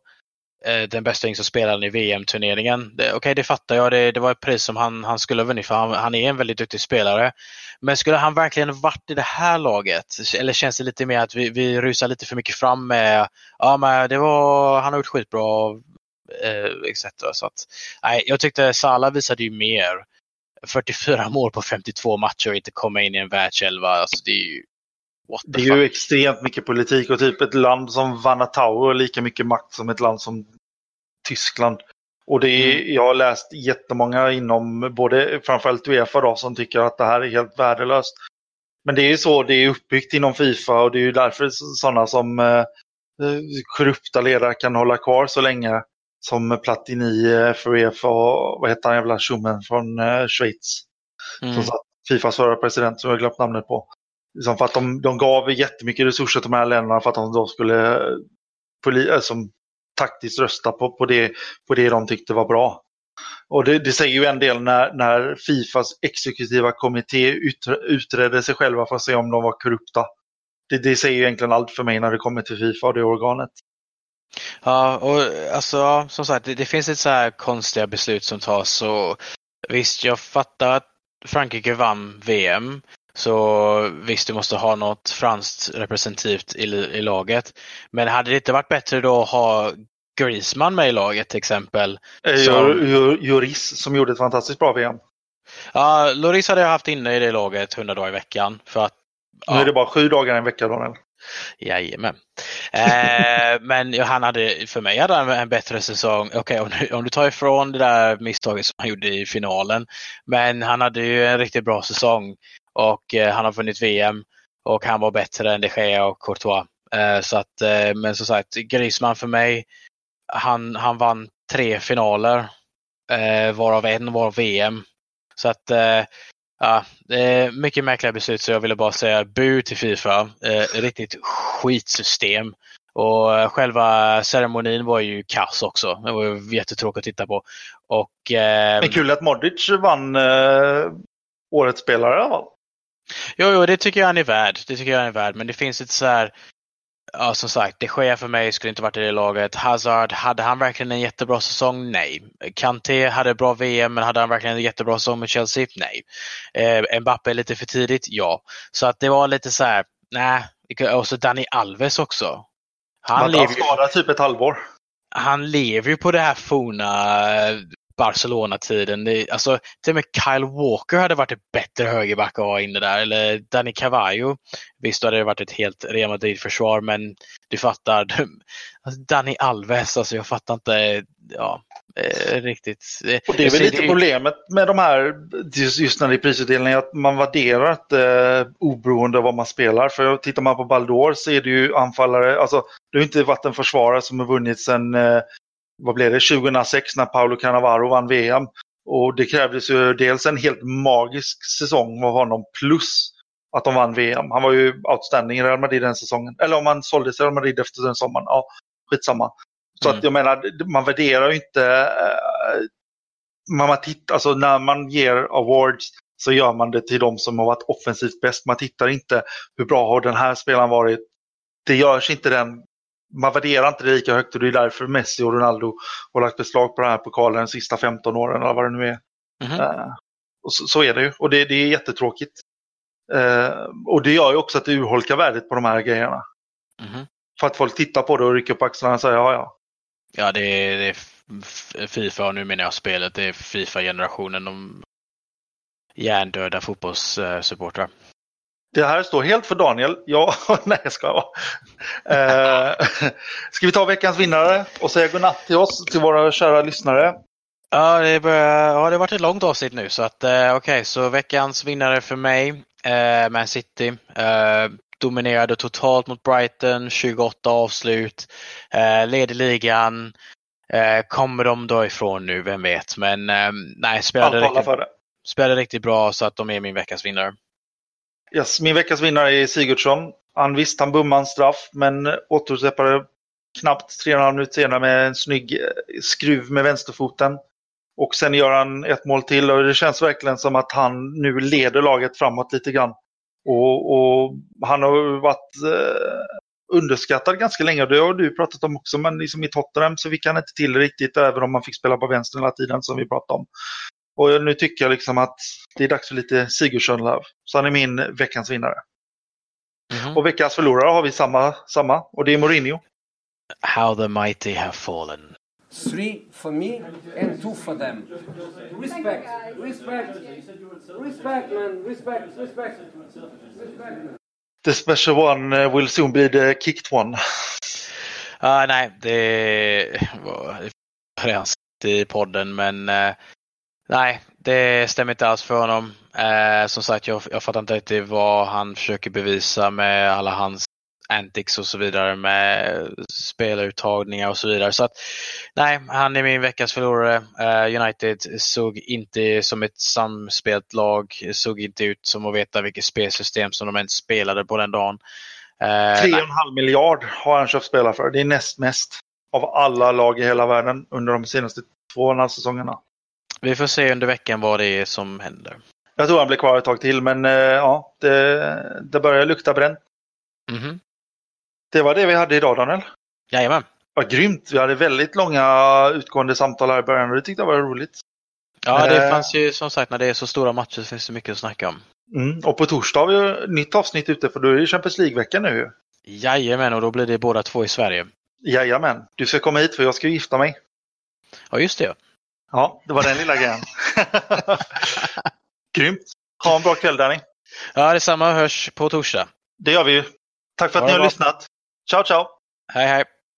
den bästa som spelade i VM-turneringen. Okej, det fattar jag. Det var ett pris som han skulle ha vunnit för han är en väldigt duktig spelare. Men skulle han verkligen varit i det här laget? Eller känns det lite mer att vi rusar lite för mycket fram med ja, men det var, han har gjort skitbra etc. Så att, nej, jag tyckte Salah visade ju mer. 44 mål på 52 matcher och inte komma in i en världselva. Alltså det är ju det är fuck? Ju extremt mycket politik och typ ett land som Vanatau har lika mycket makt som ett land som Tyskland. Och det är, jag har läst jättemånga inom både framförallt UEFA då, som tycker att det här är helt värdelöst. Men det är ju så, det är uppbyggt inom FIFA och det är ju därför sådana som korrupta ledare kan hålla kvar så länge som Platini för UEFA och vad heter han jävla Schumann från Schweiz som satt FIFAs förra president som jag glömt namnet på. För att de gav jättemycket resurser till de här länderna för att de då skulle som taktiskt rösta på det de tyckte var bra. Och det säger ju en del när FIFAs exekutiva kommitté utredde sig själva för att se om de var korrupta. Det säger ju egentligen allt för mig när det kommer till FIFA och det organet. Ja, och alltså som sagt, det finns ett så här konstiga beslut som tas. Och visst, jag fattar att Frankrike vann VM. Så visst, du måste ha något franskt representativt i laget. Men hade det inte varit bättre då att ha Griezmann med i laget till exempel? Lloris som gjorde ett fantastiskt bra VM. Ja, Lloris hade jag haft inne i det laget 100 dagar i veckan. För att, ja. Nu är det bara 7 dagar i en vecka, Daniel. Jajamän. Men han hade, för mig hade han en bättre säsong. Okej, om du tar ifrån det där misstaget som han gjorde i finalen. Men han hade ju en riktigt bra säsong. Och han har vunnit VM och han var bättre än De Gea och Courtois. Så att, men som sagt, Griezmann för mig, han vann 3 finaler, varav en var VM. Så att, ja, mycket märkliga beslut, så jag ville bara säga bu till FIFA. Riktigt skitsystem. Och själva ceremonin var ju kass också. Det var ju jättetråkigt att titta på. Och, men kul att Modric vann årets spelare i alla fall. Jo, det tycker jag han är värd. Men det finns ett så här, ja, som sagt, det sker för mig skulle inte varit i det laget. Hazard, hade han verkligen en jättebra säsong? Nej. Kanté hade bra VM, men hade han verkligen en jättebra säsong med Chelsea? Nej. Mbappé lite för tidigt? Ja. Så att det var lite så här, nej. Och så Dani Alves också. Han skadade typ ett halvår. Han lever ju på det här forna Barcelona-tiden. Alltså, till och med Kyle Walker hade varit ett bättre högerback att ha inne där. Eller Dani Carvalho. Visst, då hade det varit ett helt Real Madrid-försvar, men du fattar. Alltså, Dani Alves, alltså jag fattar inte riktigt. Och det är väl lite problemet med de här, just när det är prisutdelningen, att man värderar att oberoende av vad man spelar. För tittar man på Baldor så är det ju anfallare, alltså det har inte varit en försvarare som har vunnit sedan vad blev det? 2006 när Paolo Cannavaro vann VM. Och det krävdes ju dels en helt magisk säsong av honom plus att de vann VM. Han var ju outstanding i Real Madrid den säsongen. Eller om han sålde sig Real Madrid efter den sommaren. Ja, skitsamma. Så att jag menar, man värderar ju inte. Man tittar, alltså när man ger awards så gör man det till de som har varit offensivt bäst. Man tittar inte hur bra har den här spelaren varit. Det görs inte den. Man värderar inte det lika högt och det är därför Messi och Ronaldo har lagt beslag på den här pokalen de sista 15 åren eller vad det nu är. Och så är det ju. Och det är jättetråkigt. Och det gör ju också att det urholkar värdet på de här grejerna. För att folk tittar på det och rycker på axlarna och säger ja. Ja, det är FIFA, och nu menar jag spelet, det är FIFA-generationen, de hjärndöda fotbollssupportrar. Det här står helt för Daniel. Ja, nej, ska jag. Ska vi ta veckans vinnare och säga godnatt till oss, till våra kära lyssnare? Ja, det har varit ett långt avsnitt nu. Så att okej, så veckans vinnare för mig, Man City. Dominerade totalt mot Brighton, 28 avslut. Leder ligan. Kommer de då ifrån nu, vem vet. Men nej, spelade riktigt bra, så att de är min veckans vinnare. Yes, min veckans vinnare är Sigurdsson. Han bummade en straff, men återupprepade knappt 3,5 minuter senare med en snygg skruv med vänsterfoten. Och sen gör han ett mål till och det känns verkligen som att han nu leder laget framåt lite grann. Och han har varit underskattad ganska länge, och det har du pratat om också, men liksom i Tottenham så fick han inte till riktigt, även om man fick spela på vänstern hela tiden som vi pratade om. Och nu tycker jag liksom att det är dags för lite Sigurdsson-love. Så han är min veckans vinnare. Mm-hmm. Och veckans förlorare har vi samma, och det är Mourinho. How the mighty have fallen. 3 for me and 2 for them. Respect, man. The special one will soon be the kicked one. Nej, det var redan i podden, men nej, det stämmer inte alls för honom. Som sagt, jag fattar inte riktigt vad han försöker bevisa med alla hans antics och så vidare, med spelaruttagningar och så vidare. Så att nej, han är min veckans förlorare. United såg inte som ett samspelt lag, såg inte ut som att veta vilket spelsystem som de ens spelade på den dagen. 3,5 miljard har han köpt spelare för. Det är näst mest av alla lag i hela världen under de senaste 2,5 säsongerna. Vi får se under veckan vad det är som händer. Jag tror han blir kvar ett tag till, men ja, det börjar lukta bränt. Mm-hmm. Det var det vi hade idag, Daniel. Jajamän. Vad grymt, vi hade väldigt långa utgående samtal här i början, och det tyckte jag var roligt. Ja, det fanns ju som sagt, när det är så stora matcher så finns det mycket att snacka om. Och på torsdag har vi ju ett nytt avsnitt ute, för då är det ju Champions League-vecka nu. Jajamän, och då blir det båda två i Sverige. Jajamän, du ska komma hit för jag ska gifta mig. Ja, just det. Ja, det var den lilla grejen. Grymt, ha en bra kväll, Danny. Ja, detsamma, hörs på torsdag. Det gör vi ju. Tack för att ni har lyssnat. Ciao, ciao. Hej, hej.